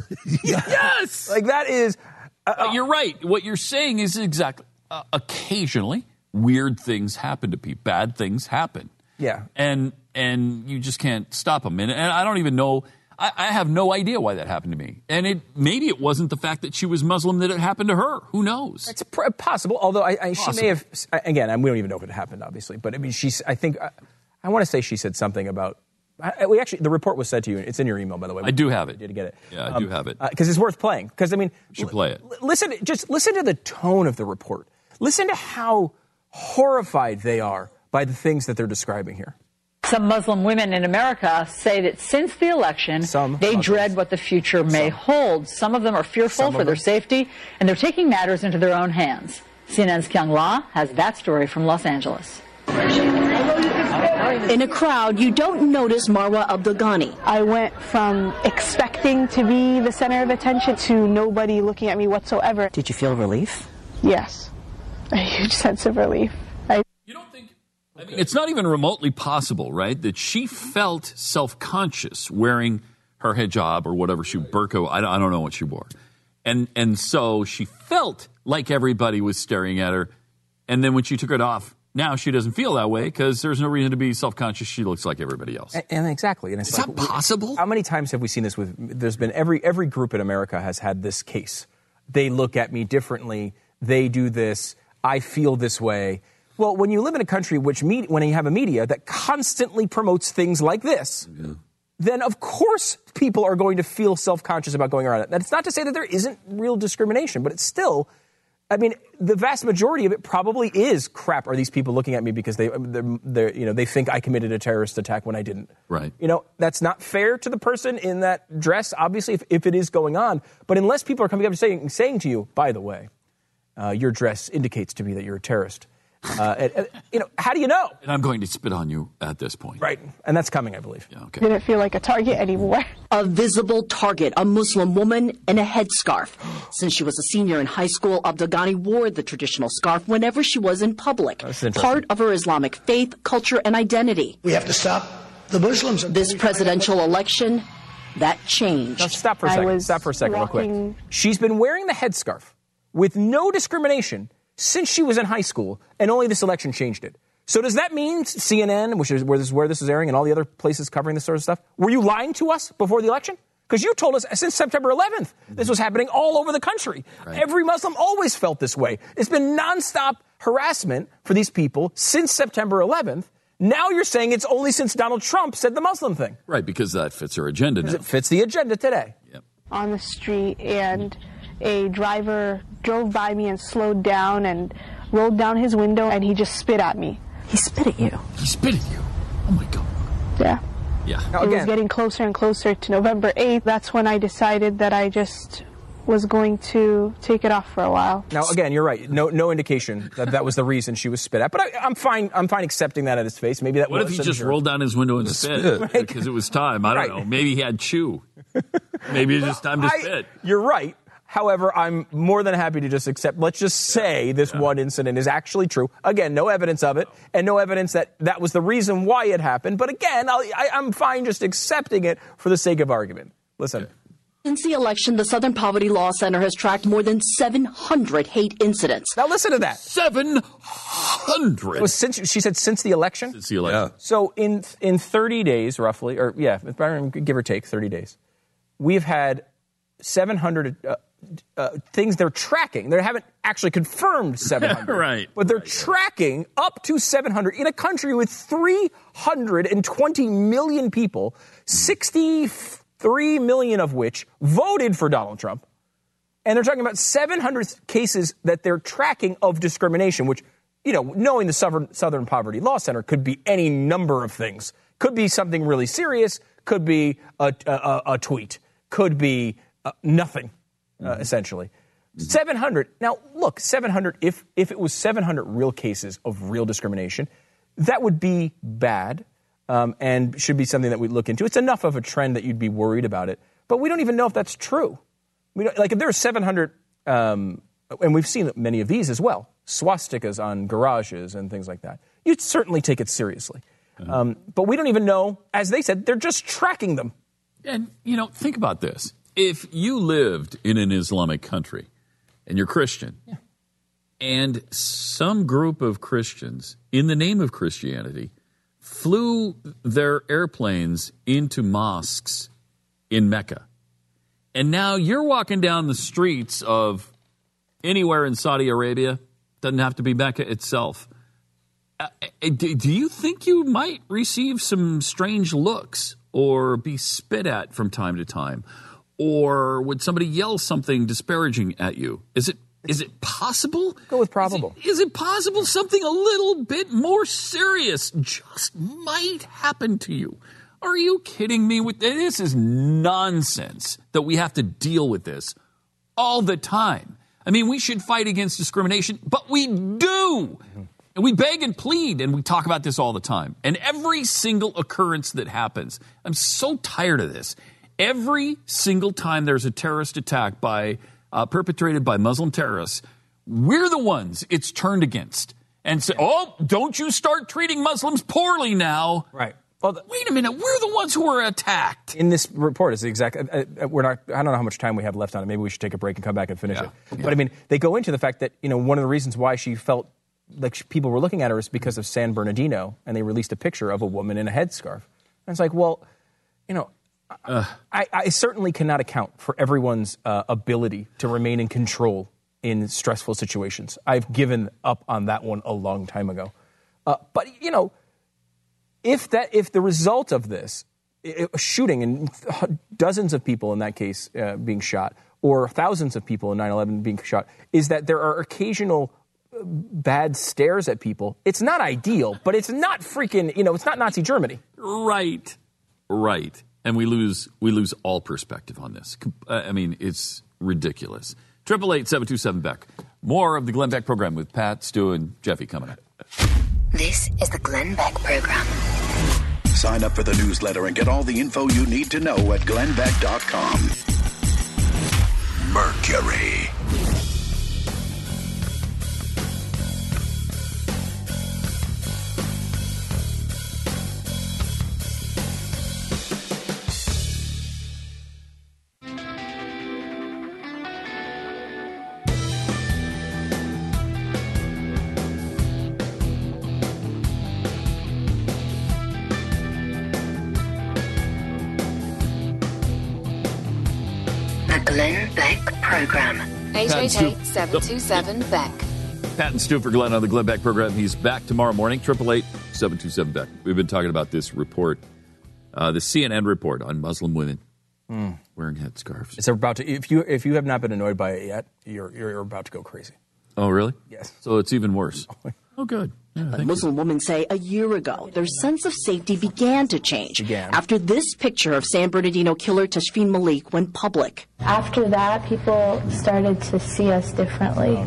Yes! Like, that is... Uh, uh, you're right. What you're saying is exactly... Uh, occasionally, weird things happen to people. Bad things happen. Yeah. And and you just can't stop them. And, and I don't even know... I, I have no idea why that happened to me. And it maybe it wasn't the fact that she was Muslim that it happened to her. Who knows? It's pr- possible, although I, I, possible. She may have... Again, I, we don't even know if it happened, obviously. But I mean, she's, I think... I, I want to say she said something about... I, we actually, the report was sent to you. It's in your email, by the way. I do have it. You did get it. Yeah, I um, do have it. Because uh, it's worth playing. Because, I mean... You should l- play it. L- listen, just listen to the tone of the report. Listen to how horrified they are by the things that they're describing here. Some Muslim women in America say that since the election, Some they others. dread what the future may Some. hold. Some of them are fearful Some for their safety, and they're taking matters into their own hands. C N N's Kyung La has that story from Los Angeles. In a crowd, you don't notice Marwa Abdelghani. I went from expecting to be the center of attention to nobody looking at me whatsoever. Did you feel relief? Yes, a huge sense of relief. I you don't think, I mean, it's not even remotely possible, right, that she felt self-conscious wearing her hijab or whatever she, burqa, I don't know what she wore. And, and so she felt like everybody was staring at her. And then when she took it off, now she doesn't feel that way because there's no reason to be self-conscious. She looks like everybody else. And, and exactly. And it's Is like, that possible? How many times have we seen this with, there's been every, every group in America has had this case. They look at me differently. They do this. I feel this way. Well, when you live in a country which, med- when you have a media that constantly promotes things like this, yeah. then of course people are going to feel self-conscious about going around it. That's not to say that there isn't real discrimination, but it's still... I mean, the vast majority of it probably is crap. Are these people looking at me because they, they're, they're, you know, they think I committed a terrorist attack when I didn't? Right. You know, that's not fair to the person in that dress, obviously, if, if it is going on. But unless people are coming up and saying, saying to you, by the way, uh, your dress indicates to me that you're a terrorist. Uh, and, and, you know, how do you know? And I'm going to spit on you at this point. Right. And that's coming, I believe. Yeah, okay. Didn't feel like a target anymore. A visible target, a Muslim woman in a headscarf. Since she was a senior in high school, Abdelghani wore the traditional scarf whenever she was in public. Part of her Islamic faith, culture, and identity. We have to stop the Muslims. This presidential election, that changed. Now, stop for a second. Stop for a second real quick. She's been wearing the headscarf with no discrimination since she was in high school, and only this election changed it. So does that mean C N N, which is where this, where this is airing, and all the other places covering this sort of stuff, were you lying to us before the election? Because you told us since September eleventh, this was happening all over the country. Right. Every Muslim always felt this way. It's been nonstop harassment for these people since September eleventh. Now you're saying it's only since Donald Trump said the Muslim thing. Right, because that fits her agenda now. Because it fits the agenda today. Yep. On the street, and a driver drove by me and slowed down and rolled down his window, and he just spit at me. He spit at you? He spit at you? Oh, my God. Yeah. Yeah. Now, again, it was getting closer and closer to November eighth. That's when I decided that I just was going to take it off for a while. Now, again, you're right. No no indication that that was the reason she was spit at. But I, I'm fine I'm fine accepting that at his face. Maybe that. What was if he just rolled down his window and spit? Because right. It was time. I don't right. know. Maybe he had chew. Maybe it's well, just time to I, spit. You're right. However, I'm more than happy to just accept. Let's just say this yeah. one incident is actually true. Again, no evidence of it, and no evidence that that was the reason why it happened. But again, I'll, I, I'm fine just accepting it for the sake of argument. Listen. Yeah. Since the election, the Southern Poverty Law Center has tracked more than seven hundred hate incidents. Now listen to that. seven hundred. Was since she said since the election? Since the election. Yeah. So in in thirty days, roughly, or yeah, give or take thirty days, we've had seven hundred. Uh, Uh, things they're tracking. They haven't actually confirmed seven hundred, right? But they're right, tracking right. up to seven hundred in a country with three hundred twenty million people, sixty-three million of which voted for Donald Trump. And they're talking about seven hundred cases that they're tracking of discrimination, which, you know, knowing the Southern, Southern Poverty Law Center, could be any number of things. Could be something really serious. Could be a, a, a tweet. Could be uh, nothing. Uh, essentially, mm-hmm. seven hundred. Now, look, seven hundred. If if it was seven hundred real cases of real discrimination, that would be bad um, and should be something that we look into. It's enough of a trend that you'd be worried about it. But we don't even know if that's true. We don't, like if there are seven hundred, um, and we've seen many of these as well, swastikas on garages and things like that. You'd certainly take it seriously. Mm-hmm. Um, but we don't even know. As they said, they're just tracking them. And you know, think about this. If you lived in an Islamic country and you're Christian, yeah. and some group of Christians, in the name of Christianity, flew their airplanes into mosques in Mecca, and now you're walking down the streets of anywhere in Saudi Arabia, doesn't have to be Mecca itself, do you think you might receive some strange looks or be spit at from time to time? Or would somebody yell something disparaging at you? Is it is it possible? Go with probable. Is it, is it possible something a little bit more serious just might happen to you? Are you kidding me? With this is nonsense that we have to deal with this all the time. I mean, we should fight against discrimination, but we do. And we beg and plead, and we talk about this all the time. And every single occurrence that happens, I'm so tired of this. Every single time there's a terrorist attack by uh, perpetrated by Muslim terrorists, we're the ones it's turned against. And say, oh, don't you start treating Muslims poorly now. Right. Well, the, wait a minute. We're the ones who were attacked. In this report, is the exact. Uh, uh, we're not. I don't know how much time we have left on it. Maybe we should take a break and come back and finish yeah. it. Yeah. But I mean, they go into the fact that, you know, one of the reasons why she felt like she, people were looking at her is because of San Bernardino, and they released a picture of a woman in a headscarf. And it's like, well, you know, uh, I, I certainly cannot account for everyone's uh, ability to remain in control in stressful situations. I've given up on that one a long time ago. Uh, but you know. If that, if the result of this, it, shooting and dozens of people in that case uh, being shot, or thousands of people in nine eleven being shot, is that there are occasional bad stares at people, it's not ideal, but it's not freaking, you know, it's not Nazi Germany. Right, right. And we lose we lose all perspective on this. I mean, it's ridiculous. triple eight seven two seven Beck. More of the Glenn Beck Program with Pat, Stu, and Jeffy coming up. This is the Glenn Beck Program. Sign up for the newsletter and get all the info you need to know at glenn beck dot com. Mercury. eight eight eight seven two seven Beck. Pat and Stu for Glenn on the Glenn Beck Program. He's back tomorrow morning, triple eight seven two seven Beck. We've been talking about this report, uh, the C N N report on Muslim women mm. wearing headscarves. It's about to, if you if you have not been annoyed by it yet, you're you're about to go crazy. Oh, really? Yes. So it's even worse. Oh, good. Yeah, Muslim you. women say a year ago their sense of safety began to change began. after this picture of San Bernardino killer Tashfeen Malik went public. After that, people started to see us differently.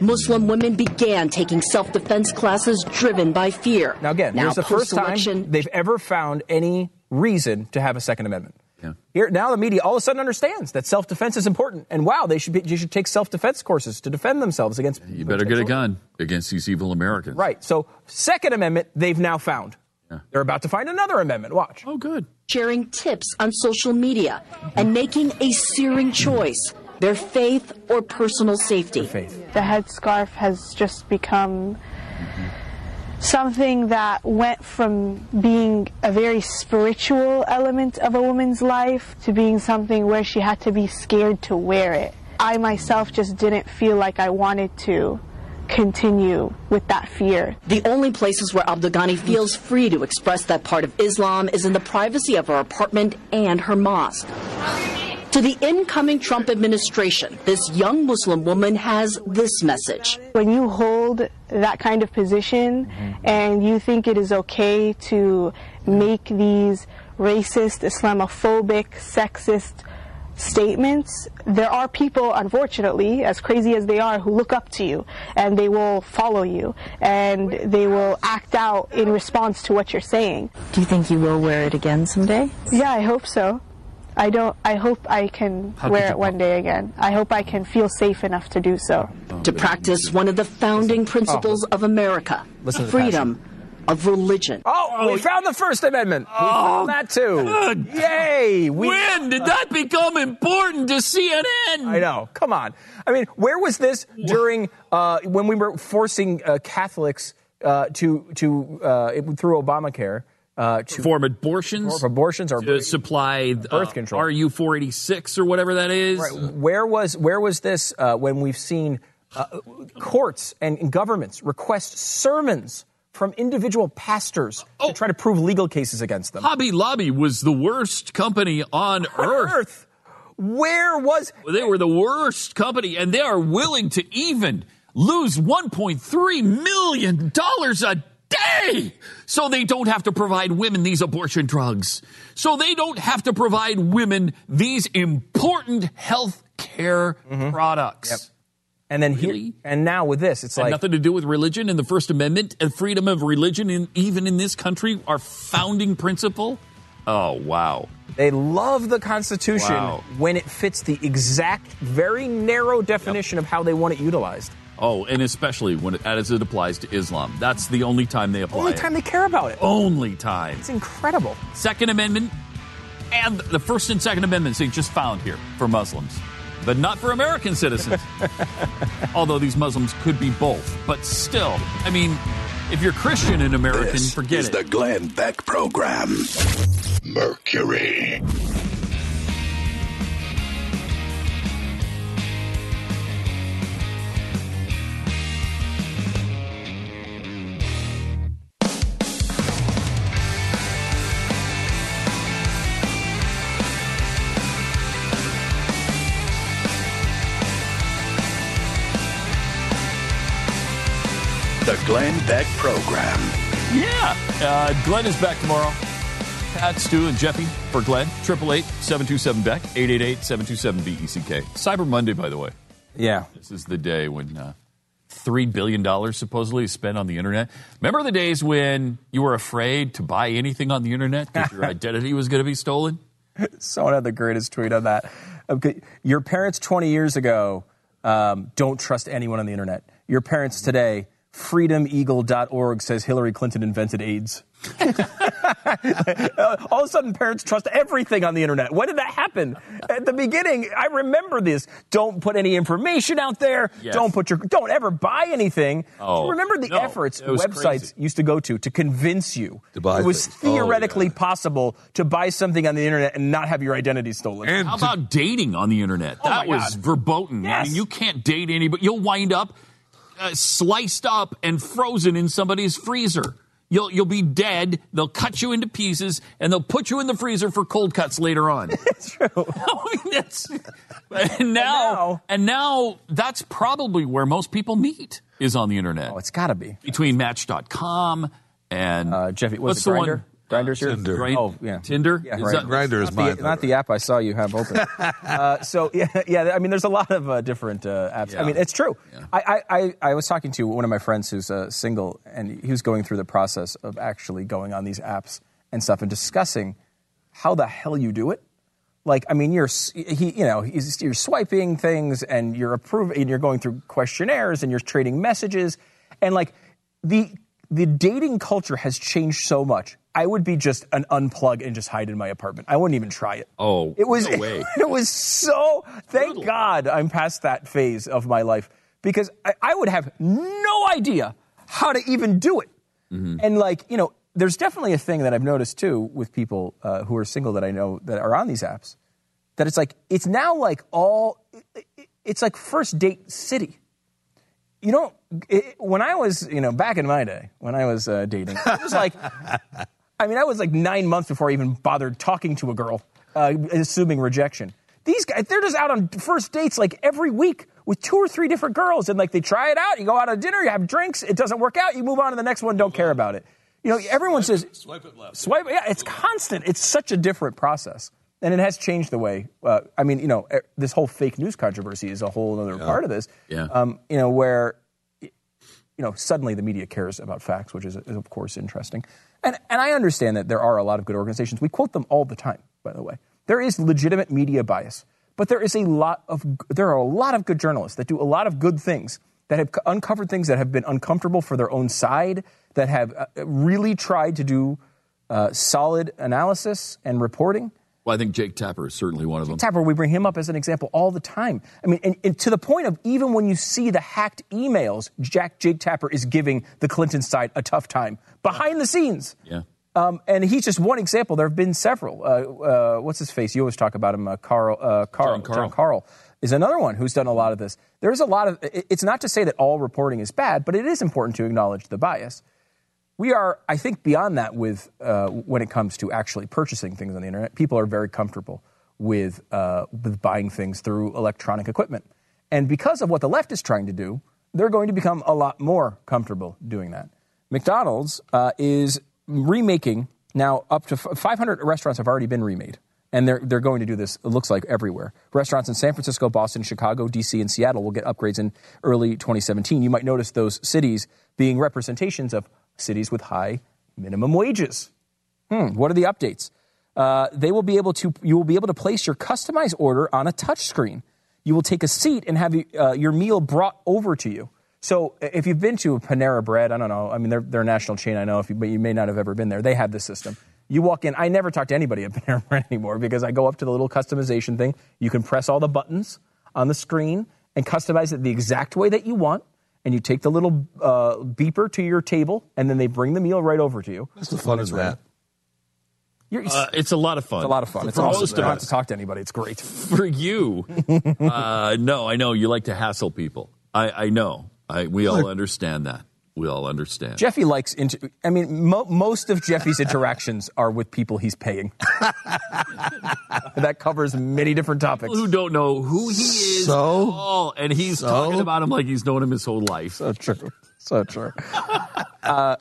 Muslim women began taking self-defense classes driven by fear. Now again, now, here's the first time they've ever found any reason to have a Second Amendment. Yeah. Here, now the media all of a sudden understands that self-defense is important. And wow, they should be, you should take self-defense courses to defend themselves against... You better get a gun against these evil Americans. Right. So Second Amendment, they've now found. Yeah. They're about to find another amendment. Watch. Oh, good. Sharing tips on social media and making a searing choice, their faith or personal safety. Their faith. The headscarf has just become... something that went from being a very spiritual element of a woman's life to being something where she had to be scared to wear it. I myself just didn't feel like I wanted to continue with that fear. The only places where Abdelghani feels free to express that part of Islam is in the privacy of her apartment and her mosque. To the incoming Trump administration, this young Muslim woman has this message. When you hold that kind of position mm-hmm. and you think it is okay to make these racist, Islamophobic, sexist statements, there are people, unfortunately, as crazy as they are, who look up to you and they will follow you and they will act out in response to what you're saying. Do you think you will wear it again someday? Yeah, I hope so. I don't. I hope I can How wear it one day again. I hope I can feel safe enough to do so. To practice one of the founding principles oh. of America, Listen freedom of religion. Oh, we found the First Amendment. Oh, we found that too. Good. Yay. We, when did that become important to C N N? I know. Come on. I mean, where was this during uh, when we were forcing uh, Catholics uh, to, to uh, it, through Obamacare? Uh, to perform abortions, perform abortions or to supply uh, birth control, R U four eighty-six or whatever that is. Right. Where was where was this uh, when we've seen uh, courts and governments request sermons from individual pastors oh. to try to prove legal cases against them? Hobby Lobby was the worst company on earth. earth. Where was they were the worst company, and they are willing to even lose one point three million dollars a day, so they don't have to provide women these abortion drugs. So they don't have to provide women these important health care mm-hmm. products. Yep. And then really? here, and now with this, it's and like nothing to do with religion and the First Amendment and freedom of religion, in, even in this country, our founding principle. Oh, wow. They love the Constitution wow. when it fits the exact, very narrow definition yep. of how they want it utilized. Oh, and especially when it, as it applies to Islam. That's the only time they apply it. Only time it. they care about it. Only time. It's incredible. Second Amendment and the First and Second Amendments they just found here for Muslims, but not for American citizens. Although these Muslims could be both. But still, I mean, if you're Christian and American, this forget it. This is the Glenn Beck Program. Mercury. The Glenn Beck Program. Yeah. Uh, Glenn is back tomorrow. Pat, Stu, and Jeffy for Glenn. eight eight eight, seven two seven, B E C K. eight eight eight, seven two seven, B E C K. Cyber Monday, by the way. Yeah. This is the day when uh, three billion dollars supposedly is spent on the internet. Remember the days when you were afraid to buy anything on the internet because your identity was going to be stolen? Someone had the greatest tweet on that. Okay. Your parents twenty years ago, um, don't trust anyone on the internet. Your parents today... freedom eagle dot org says Hillary Clinton invented AIDS. All of a sudden, parents trust everything on the internet. When did that happen? At the beginning, I remember this. Don't put any information out there. Yes. Don't put your. Don't ever buy anything. Oh, do you remember the no, efforts websites crazy. used to go to to convince you to buy it was things. theoretically oh, yeah. possible to buy something on the internet and not have your identity stolen. And How to- about dating on the internet? Oh, that was God. verboten. Yes. I mean, you can't date anybody. You'll wind up. Uh, sliced up and frozen in somebody's freezer. You'll you'll be dead. They'll cut you into pieces and they'll put you in the freezer for cold cuts later on. It's true. I mean, that's, and, now, and now and now that's probably where most people meet is on the internet. Oh, it's got to be between Match dot com and uh, Jeffy. What's the Grindr? One? Grindr's here. Tinder. Grind, oh, yeah. Tinder? Yeah, Grind, that, Grindr is mine. Not the app I saw you have open. uh, so, yeah, yeah, I mean, there's a lot of uh, different uh, apps. Yeah. I mean, it's true. Yeah. I, I, I was talking to one of my friends who's uh, single, and he was going through the process of actually going on these apps and stuff and discussing how the hell you do it. Like, I mean, you're, he, you know, he's, you're swiping things, and you're approving, and you're going through questionnaires, and you're trading messages. And, like, the the dating culture has changed so much. I would be just an unplug and just hide in my apartment. I wouldn't even try it. Oh, it was, no way. It was so, thank Brutal. God I'm past that phase of my life because I, I would have no idea how to even do it. Mm-hmm. And like, you know, there's definitely a thing that I've noticed too with people uh, who are single that I know that are on these apps that it's like, it's now like all, it's like first date city. You don't, it, when I was, you know, back in my day, when I was uh, dating, it was like, I mean, I was like nine months before I even bothered talking to a girl, uh, assuming rejection. These guys, they're just out on first dates like every week with two or three different girls. And like they try it out. You go out to dinner, you have drinks. It doesn't work out. You move on to the next one. Don't care about it. You know, everyone swipe, says swipe it left. Swipe. Yeah, it's constant. It's such a different process. And it has changed the way, uh, I mean, you know, this whole fake news controversy is a whole other yeah. part of this, yeah. um, you know, where, you know, suddenly the media cares about facts, which is, is of course, interesting. And and I understand that there are a lot of good organizations. We quote them all the time, by the way. There is legitimate media bias, but there is a lot of there are a lot of good journalists that do a lot of good things, that have uncovered things that have been uncomfortable for their own side, that have really tried to do uh, solid analysis and reporting. Well, I think Jake Tapper is certainly one of them. Tapper, we bring him up as an example all the time. I mean, and, and to the point of even when you see the hacked emails, Jack Jake Tapper is giving the Clinton side a tough time behind yeah. the scenes. Yeah. Um, and he's just one example. There have been several. Uh, uh, what's his face? You always talk about him. Uh, Carl, uh, Carl, John Carl. John Carl is another one who's done a lot of this. There's a lot of. It's not to say that all reporting is bad, but it is important to acknowledge the bias. We are, I think, beyond that with uh, when it comes to actually purchasing things on the internet. People are very comfortable with uh, with buying things through electronic equipment. And because of what the left is trying to do, they're going to become a lot more comfortable doing that. McDonald's uh, is remaking now up to f- five hundred restaurants have already been remade. And they're they're going to do this, it looks like, everywhere. Restaurants in San Francisco, Boston, Chicago, D C, and Seattle will get upgrades in early twenty seventeen. You might notice those cities being representations of cities with high minimum wages. Hmm, what are the updates? Uh, they will be able to, you will be able to place your customized order on a touchscreen. You will take a seat and have uh, your meal brought over to you. So if you've been to a Panera Bread, I don't know, I mean, they're, they're a national chain, I know, if you, but you may not have ever been there. They have this system. You walk in. I never talk to anybody at Panera Bread anymore because I go up to the little customization thing. You can press all the buttons on the screen and customize it the exact way that you want. And you take the little uh, beeper to your table, and then they bring the meal right over to you. What's the fun of that? Uh, it's a lot of fun. It's a lot of fun. It's awesome. You don't have to talk to anybody. It's great. For you. uh, no, I know. You like to hassle people. I, I know. I, we all understand that. We all understand. Jeffy likes, inter- I mean, mo- most of Jeffy's interactions are with people he's paying. That covers many different topics. People who don't know who he is so, at all, and he's so? talking about him like he's known him his whole life. So true. So true. uh,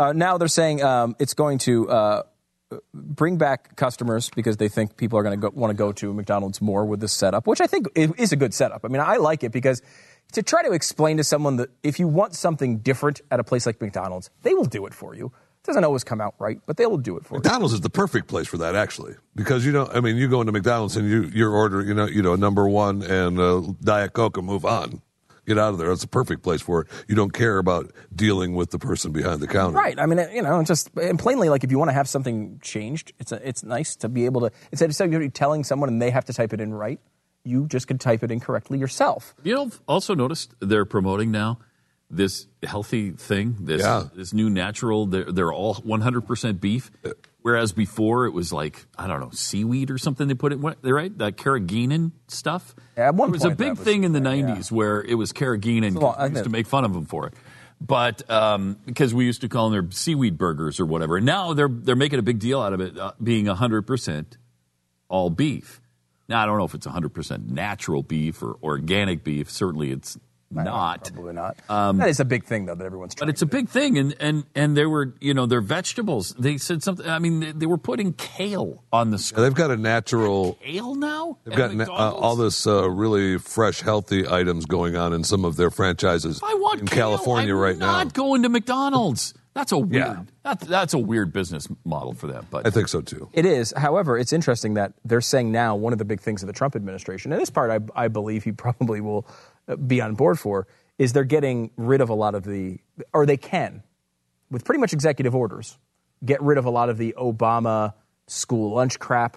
uh, now they're saying um, it's going to uh, bring back customers because they think people are going to want to go to McDonald's more with this setup, which I think is a good setup. I mean, I like it because to try to explain to someone that if you want something different at a place like McDonald's, they will do it for you. It doesn't always come out right, but they will do it for you. McDonald's is the perfect place for that, actually, because, you know, I mean, you go into McDonald's and you your order, you know, you know, number one and uh, Diet Coke and move on. Get out of there. That's the perfect place for it. You don't care about dealing with the person behind the counter. Right. I mean, you know, just and plainly, like, if you want to have something changed, it's a, it's nice to be able to, instead of telling someone and they have to type it in right, you just could type it incorrectly yourself. You know, also noticed they're promoting now this healthy thing, this yeah. this new natural, they're, they're all one hundred percent beef, whereas before it was like, I don't know, seaweed or something they put it, right? That carrageenan stuff. Yeah, at one it was point a big was thing in the there, nineties yeah. where it was carrageenan. Well, we used to make fun of them for it. But um, because we used to call them their seaweed burgers or whatever. And now they're, they're making a big deal out of it uh, being one hundred percent all beef. Now, I don't know if it's one hundred percent natural beef or organic beef. Certainly it's not. Probably not. Um, that is a big thing, though, that everyone's trying to do. But it's a big thing. And, and, and they were, you know, their vegetables. They said something. I mean, they, they were putting kale on the screen. Yeah, they've got a natural. Kale now? They've got na- uh, all this uh, really fresh, healthy items going on in some of their franchises if I want in kale, California I'm right now. I'm not going to McDonald's. That's a weird yeah. that, that's a weird business model for them. But I think so, too. It is. However, it's interesting that they're saying now one of the big things of the Trump administration, and this part I, I believe he probably will be on board for, is they're getting rid of a lot of the, or they can, with pretty much executive orders, get rid of a lot of the Obama school lunch crap.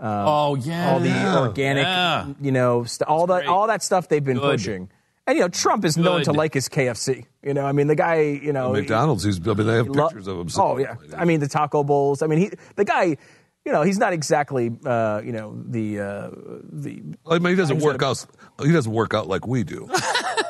Um, oh, yeah. All the yeah. organic, yeah. you know, st- all, that, all that stuff they've been Good. pushing. And, you know, Trump is known Good. to like his K F C. You know, I mean, the guy, you know. Well, McDonald's, he's, I mean, they have lo- pictures of him. Oh, yeah. I mean, the taco bowls. I mean, he, the guy, you know, he's not exactly, uh, you know, the, uh, the. I mean, he doesn't work out. He doesn't work out like we do.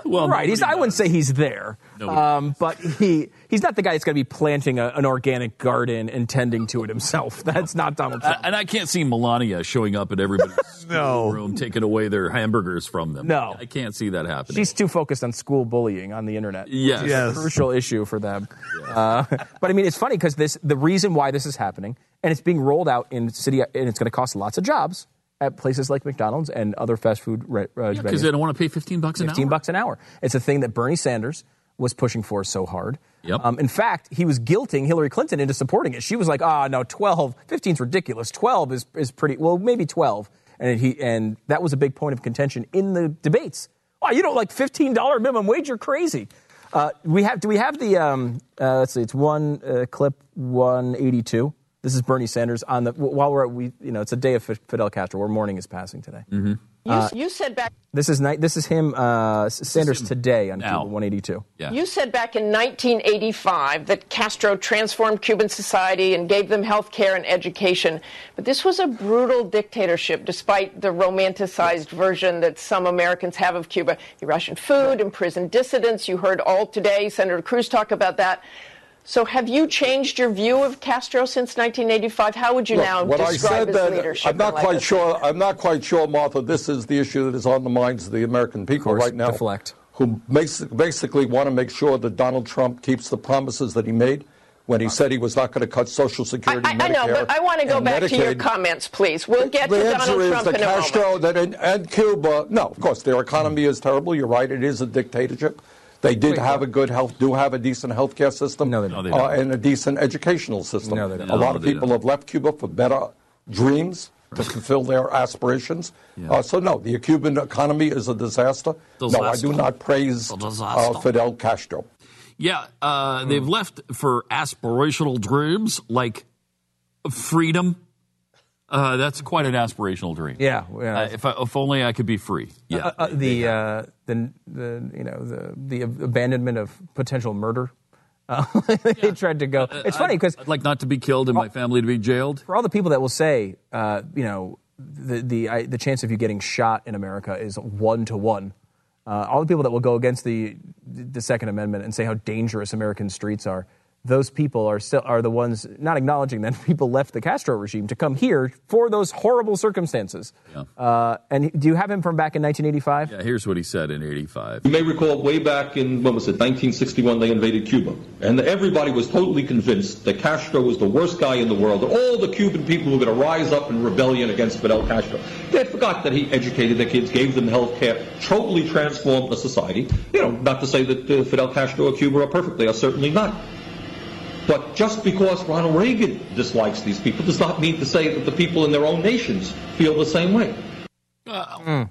Well, right. He's, I wouldn't say he's there. Um, but he, he's not the guy that's going to be planting a, an organic garden and tending to it himself. That's not Donald Trump. I, and I can't see Melania showing up at everybody's no. room taking away their hamburgers from them. No. I can't see that happening. She's too focused on school bullying on the internet. Yes. yes. It's a crucial issue for them. Yes. Uh, but, I mean, it's funny because this the reason why this is happening, and it's being rolled out in city, and it's going to cost lots of jobs at places like McDonald's and other fast food re- yeah, venues. Because they don't want to pay fifteen bucks an hour. fifteen bucks an hour. It's a thing that Bernie Sanders was pushing for so hard. Yep. Um, in fact, he was guilting Hillary Clinton into supporting it. She was like, ah, oh, no, twelve, fifteen's ridiculous. twelve is is pretty, well, maybe twelve. And he and that was a big point of contention in the debates. Oh, you don't like fifteen dollars minimum wage? You're crazy. Uh, we have, do we have the, um, uh, let's see, it's one uh, clip one eighty-two. This is Bernie Sanders on the, while we're at, we, you know, it's a day of Fidel Castro where mourning is passing today. Mm-hmm. Uh, you, you said back. This is night. This is him, uh, Sanders is him today on now. Cuba one eighty-two. Yeah. You said back in nineteen eighty-five that Castro transformed Cuban society and gave them health care and education. But this was a brutal dictatorship, despite the romanticized version that some Americans have of Cuba. He rationed food, imprisoned dissidents. You heard all today Senator Cruz talk about that. So have you changed your view of Castro since nineteen eighty-five? How would you Look, now describe I said his that, leadership? I'm not quite sure. I'm not quite sure, Martha. This is the issue that is on the minds of the American people course, right now, deflect. who makes, basically want to make sure that Donald Trump keeps the promises that he made, when he said he was not going to cut Social Security, I, I, Medicare, I know, but I want to go back Medicaid. to your comments, please. We'll get the, to the Donald Trump in a Castro, moment. The answer is and Cuba. No, of course, their economy is terrible. You're right. It is a dictatorship. They did Wait, have no. a good health, do have a decent health care system no, they don't. Uh, no, they don't. and a decent educational system. No, they don't. A lot no, of people have left Cuba for better dreams. To fulfill their aspirations. Yeah. Uh, so, no, the Cuban economy is a disaster. disaster. No, I do not praise uh, Fidel Castro. Yeah, uh, mm. they've left for aspirational dreams like freedom. Uh, that's quite an aspirational dream. Yeah. yeah. Uh, if, I, if only I could be free. Yeah. Uh, uh, the, uh, the, the, you know, the, the abandonment of potential murder. Uh, they yeah. tried to go. It's uh, funny because I'd like not to be killed and all, my family to be jailed. For all the people that will say, uh, you know, the the I, the chance of you getting shot in America is one to one. Uh, all the people that will go against the the Second Amendment and say how dangerous American streets are. Those people are still are the ones not acknowledging that people left the Castro regime to come here for those horrible circumstances. Yeah. Uh, and do you have him from back in nineteen eighty-five? Yeah, here's what he said in eighty-five. You may recall way back in, what was it, nineteen sixty-one, they invaded Cuba. And everybody was totally convinced that Castro was the worst guy in the world. All the Cuban people were going to rise up in rebellion against Fidel Castro. They forgot that he educated their kids, gave them health care, totally transformed the society. You know, not to say that uh, Fidel Castro or Cuba are perfect. They are certainly not. But just because Ronald Reagan dislikes these people does not mean to say that the people in their own nations feel the same way. Uh, mm.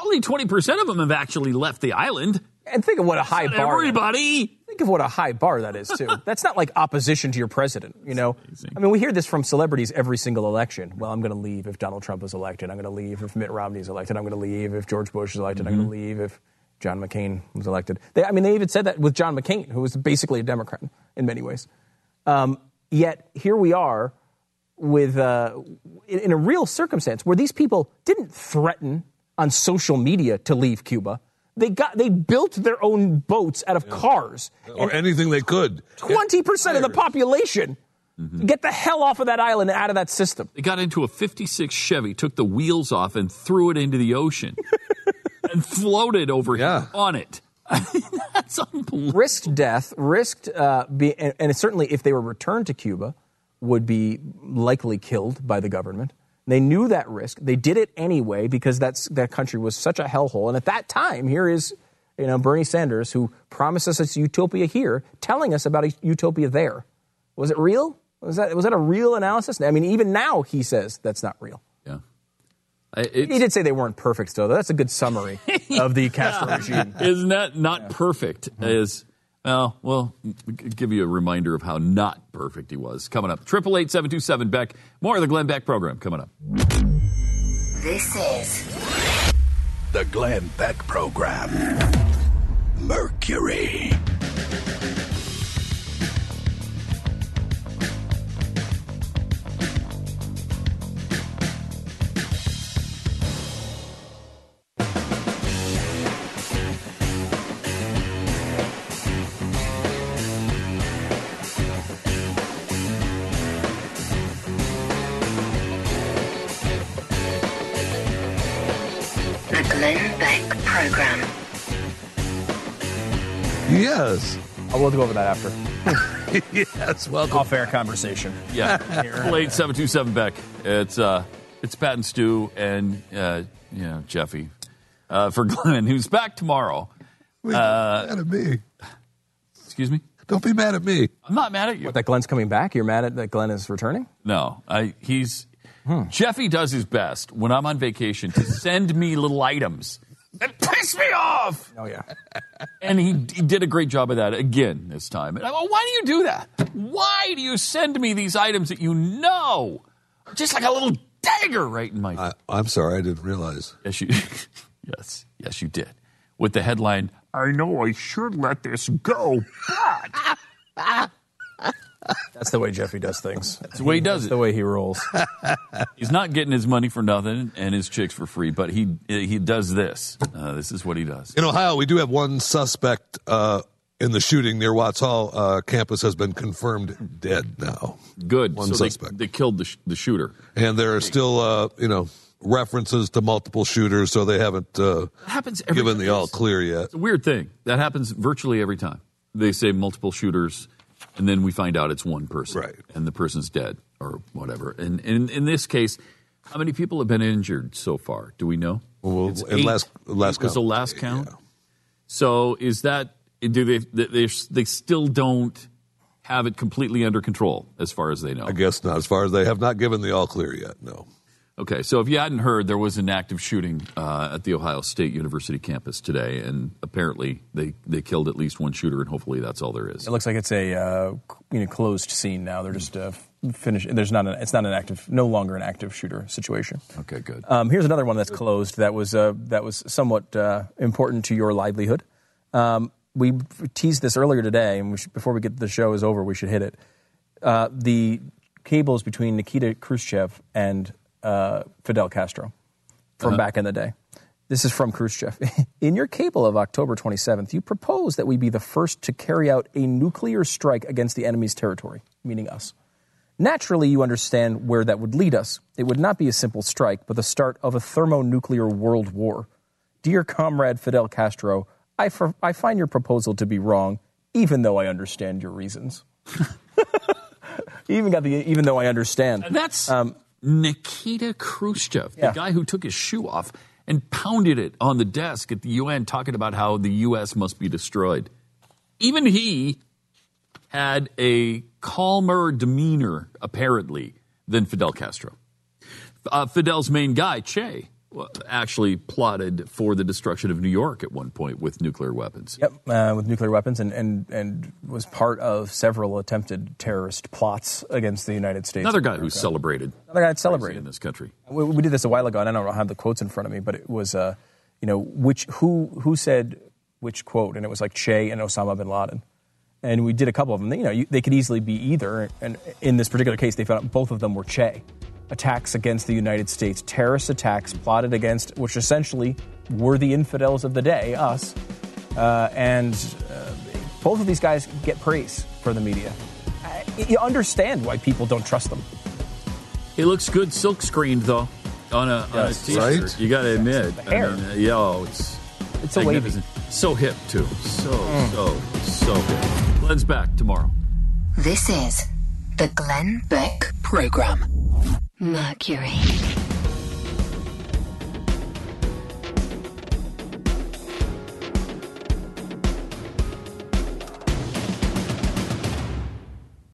Only twenty percent of them have actually left the island. And think of what a high Not bar. Everybody. That. Think of what a high bar that is, too. That's not like opposition to your president, you know? I mean, we hear this from celebrities every single election. Well, I'm going to leave if Donald Trump is elected. I'm going to leave if Mitt Romney is elected. I'm going to leave if George Bush is elected. Mm-hmm. I'm going to leave if John McCain was elected. They, I mean, they even said that with John McCain, who was basically a Democrat in many ways. Um, yet here we are with uh, in, in a real circumstance where these people didn't threaten on social media to leave Cuba. They got they built their own boats out of yeah. cars. Or anything they could. twenty percent of the population. Mm-hmm. Get the hell off of that island and out of that system. They got into a fifty-six Chevy, took the wheels off and threw it into the ocean. And floated over yeah. here on it. That's unbelievable. Risked death, risked, uh, be, and, and certainly if they were returned to Cuba, would be likely killed by the government. They knew that risk. They did it anyway because that's, that country was such a hellhole. And at that time, here is you know Bernie Sanders, who promised us a utopia here, telling us about a utopia there. Was it real? Was that, was that a real analysis? I mean, even now he says that's not real. Yeah. It's, he did say they weren't perfect, though. That's a good summary of the Castro yeah. regime. Isn't that not yeah. perfect? Is well, well, give you a reminder of how not perfect he was. Coming up, triple eight seven two seven Beck. More of the Glenn Beck program coming up. This is the Glenn Beck program. Mercury. Yes. I will go over that after. Yes, welcome. Off-air conversation. Yeah. Late seven two seven Beck. It's uh, it's Pat and Stu and uh, you know Jeffy uh, for Glenn, who's back tomorrow. Wait, uh, don't be mad at me. Excuse me. Don't be mad at me. I'm not mad at you. What, that Glenn's coming back. You're mad at that Glenn is returning? No, I. He's hmm. Jeffy does his best when I'm on vacation to send me little items. It pissed me off! Oh, yeah. And he, he did a great job of that again this time. And I go, why do you do that? Why do you send me these items that you know? Just like a little dagger right in my... I, I'm sorry, I didn't realize. Yes, you yes, yes, you did. With the headline, I know I should let this go, but... That's the way Jeffy does things. That's the way he does That's it. The way he rolls. He's not getting his money for nothing and his chicks for free, but he he does this. Uh, this is what he does. In Ohio, we do have one suspect uh, in the shooting near Watts Hall uh, campus has been confirmed dead now. Good. One so suspect. They, they killed the, sh- the shooter. And there are still, uh, you know, references to multiple shooters, so they haven't uh, happens every given time. The all clear yet. It's a weird thing. That happens virtually every time. They say multiple shooters... And then we find out it's one person. Right. And the person's dead or whatever. And, and in this case, how many people have been injured so far? Do we know? Well, it's eight. Last, last count. It was the last count. Yeah. So is that – do they, they they still don't have it completely under control as far as they know? I guess not. As far as they have not given the all clear yet, no. Okay, so if you hadn't heard, there was an active shooting uh, at the Ohio State University campus today, and apparently they, they killed at least one shooter, and hopefully that's all there is. It looks like it's a uh, you know closed scene now. They're just uh, finished. There's not an, it's not an active, no longer an active shooter situation. Okay, good. Um, here's another one that's closed. That was uh, that was somewhat uh, important to your livelihood. Um, we teased this earlier today, and we should, before we get the show is over, we should hit it. Uh, the cables between Nikita Khrushchev and Uh, Fidel Castro from uh-huh. back in the day. This is from Khrushchev. In your cable of October twenty-seventh, you proposed that we be the first to carry out a nuclear strike against the enemy's territory, meaning us. Naturally, you understand where that would lead us. It would not be a simple strike, but the start of a thermonuclear world war. Dear comrade Fidel Castro, I, f- I find your proposal to be wrong, even though I understand your reasons. Even got the even though I understand. And that's... Um, Nikita Khrushchev, yeah. The guy who took his shoe off and pounded it on the desk at the U N, talking about how the U S must be destroyed. Even he had a calmer demeanor, apparently, than Fidel Castro. Uh, Fidel's main guy, Che, actually plotted for the destruction of New York at one point with nuclear weapons. Yep, uh, with nuclear weapons and, and, and was part of several attempted terrorist plots against the United States. Another guy who celebrated. Another guy celebrated. In this country. We, we did this a while ago, and I don't have the quotes in front of me, but it was, uh, you know, which who who said which quote, and it was like Che and Osama bin Laden. And we did a couple of them. You know, you, they could easily be either, and in this particular case, they found out both of them were Che. Attacks against the United States, terrorist attacks plotted against, which essentially were the infidels of the day, us. Uh, and uh, both of these guys get praise for the media. I, you understand why people don't trust them. It looks good silk screened, though, on a, yes, on a t-shirt. Right? You got to admit. The hair. I mean, uh, yo, it's, it's a wavy. So hip, too. So, mm. so, so hip. Glenn's back tomorrow. This is the Glenn Beck Program. Mercury.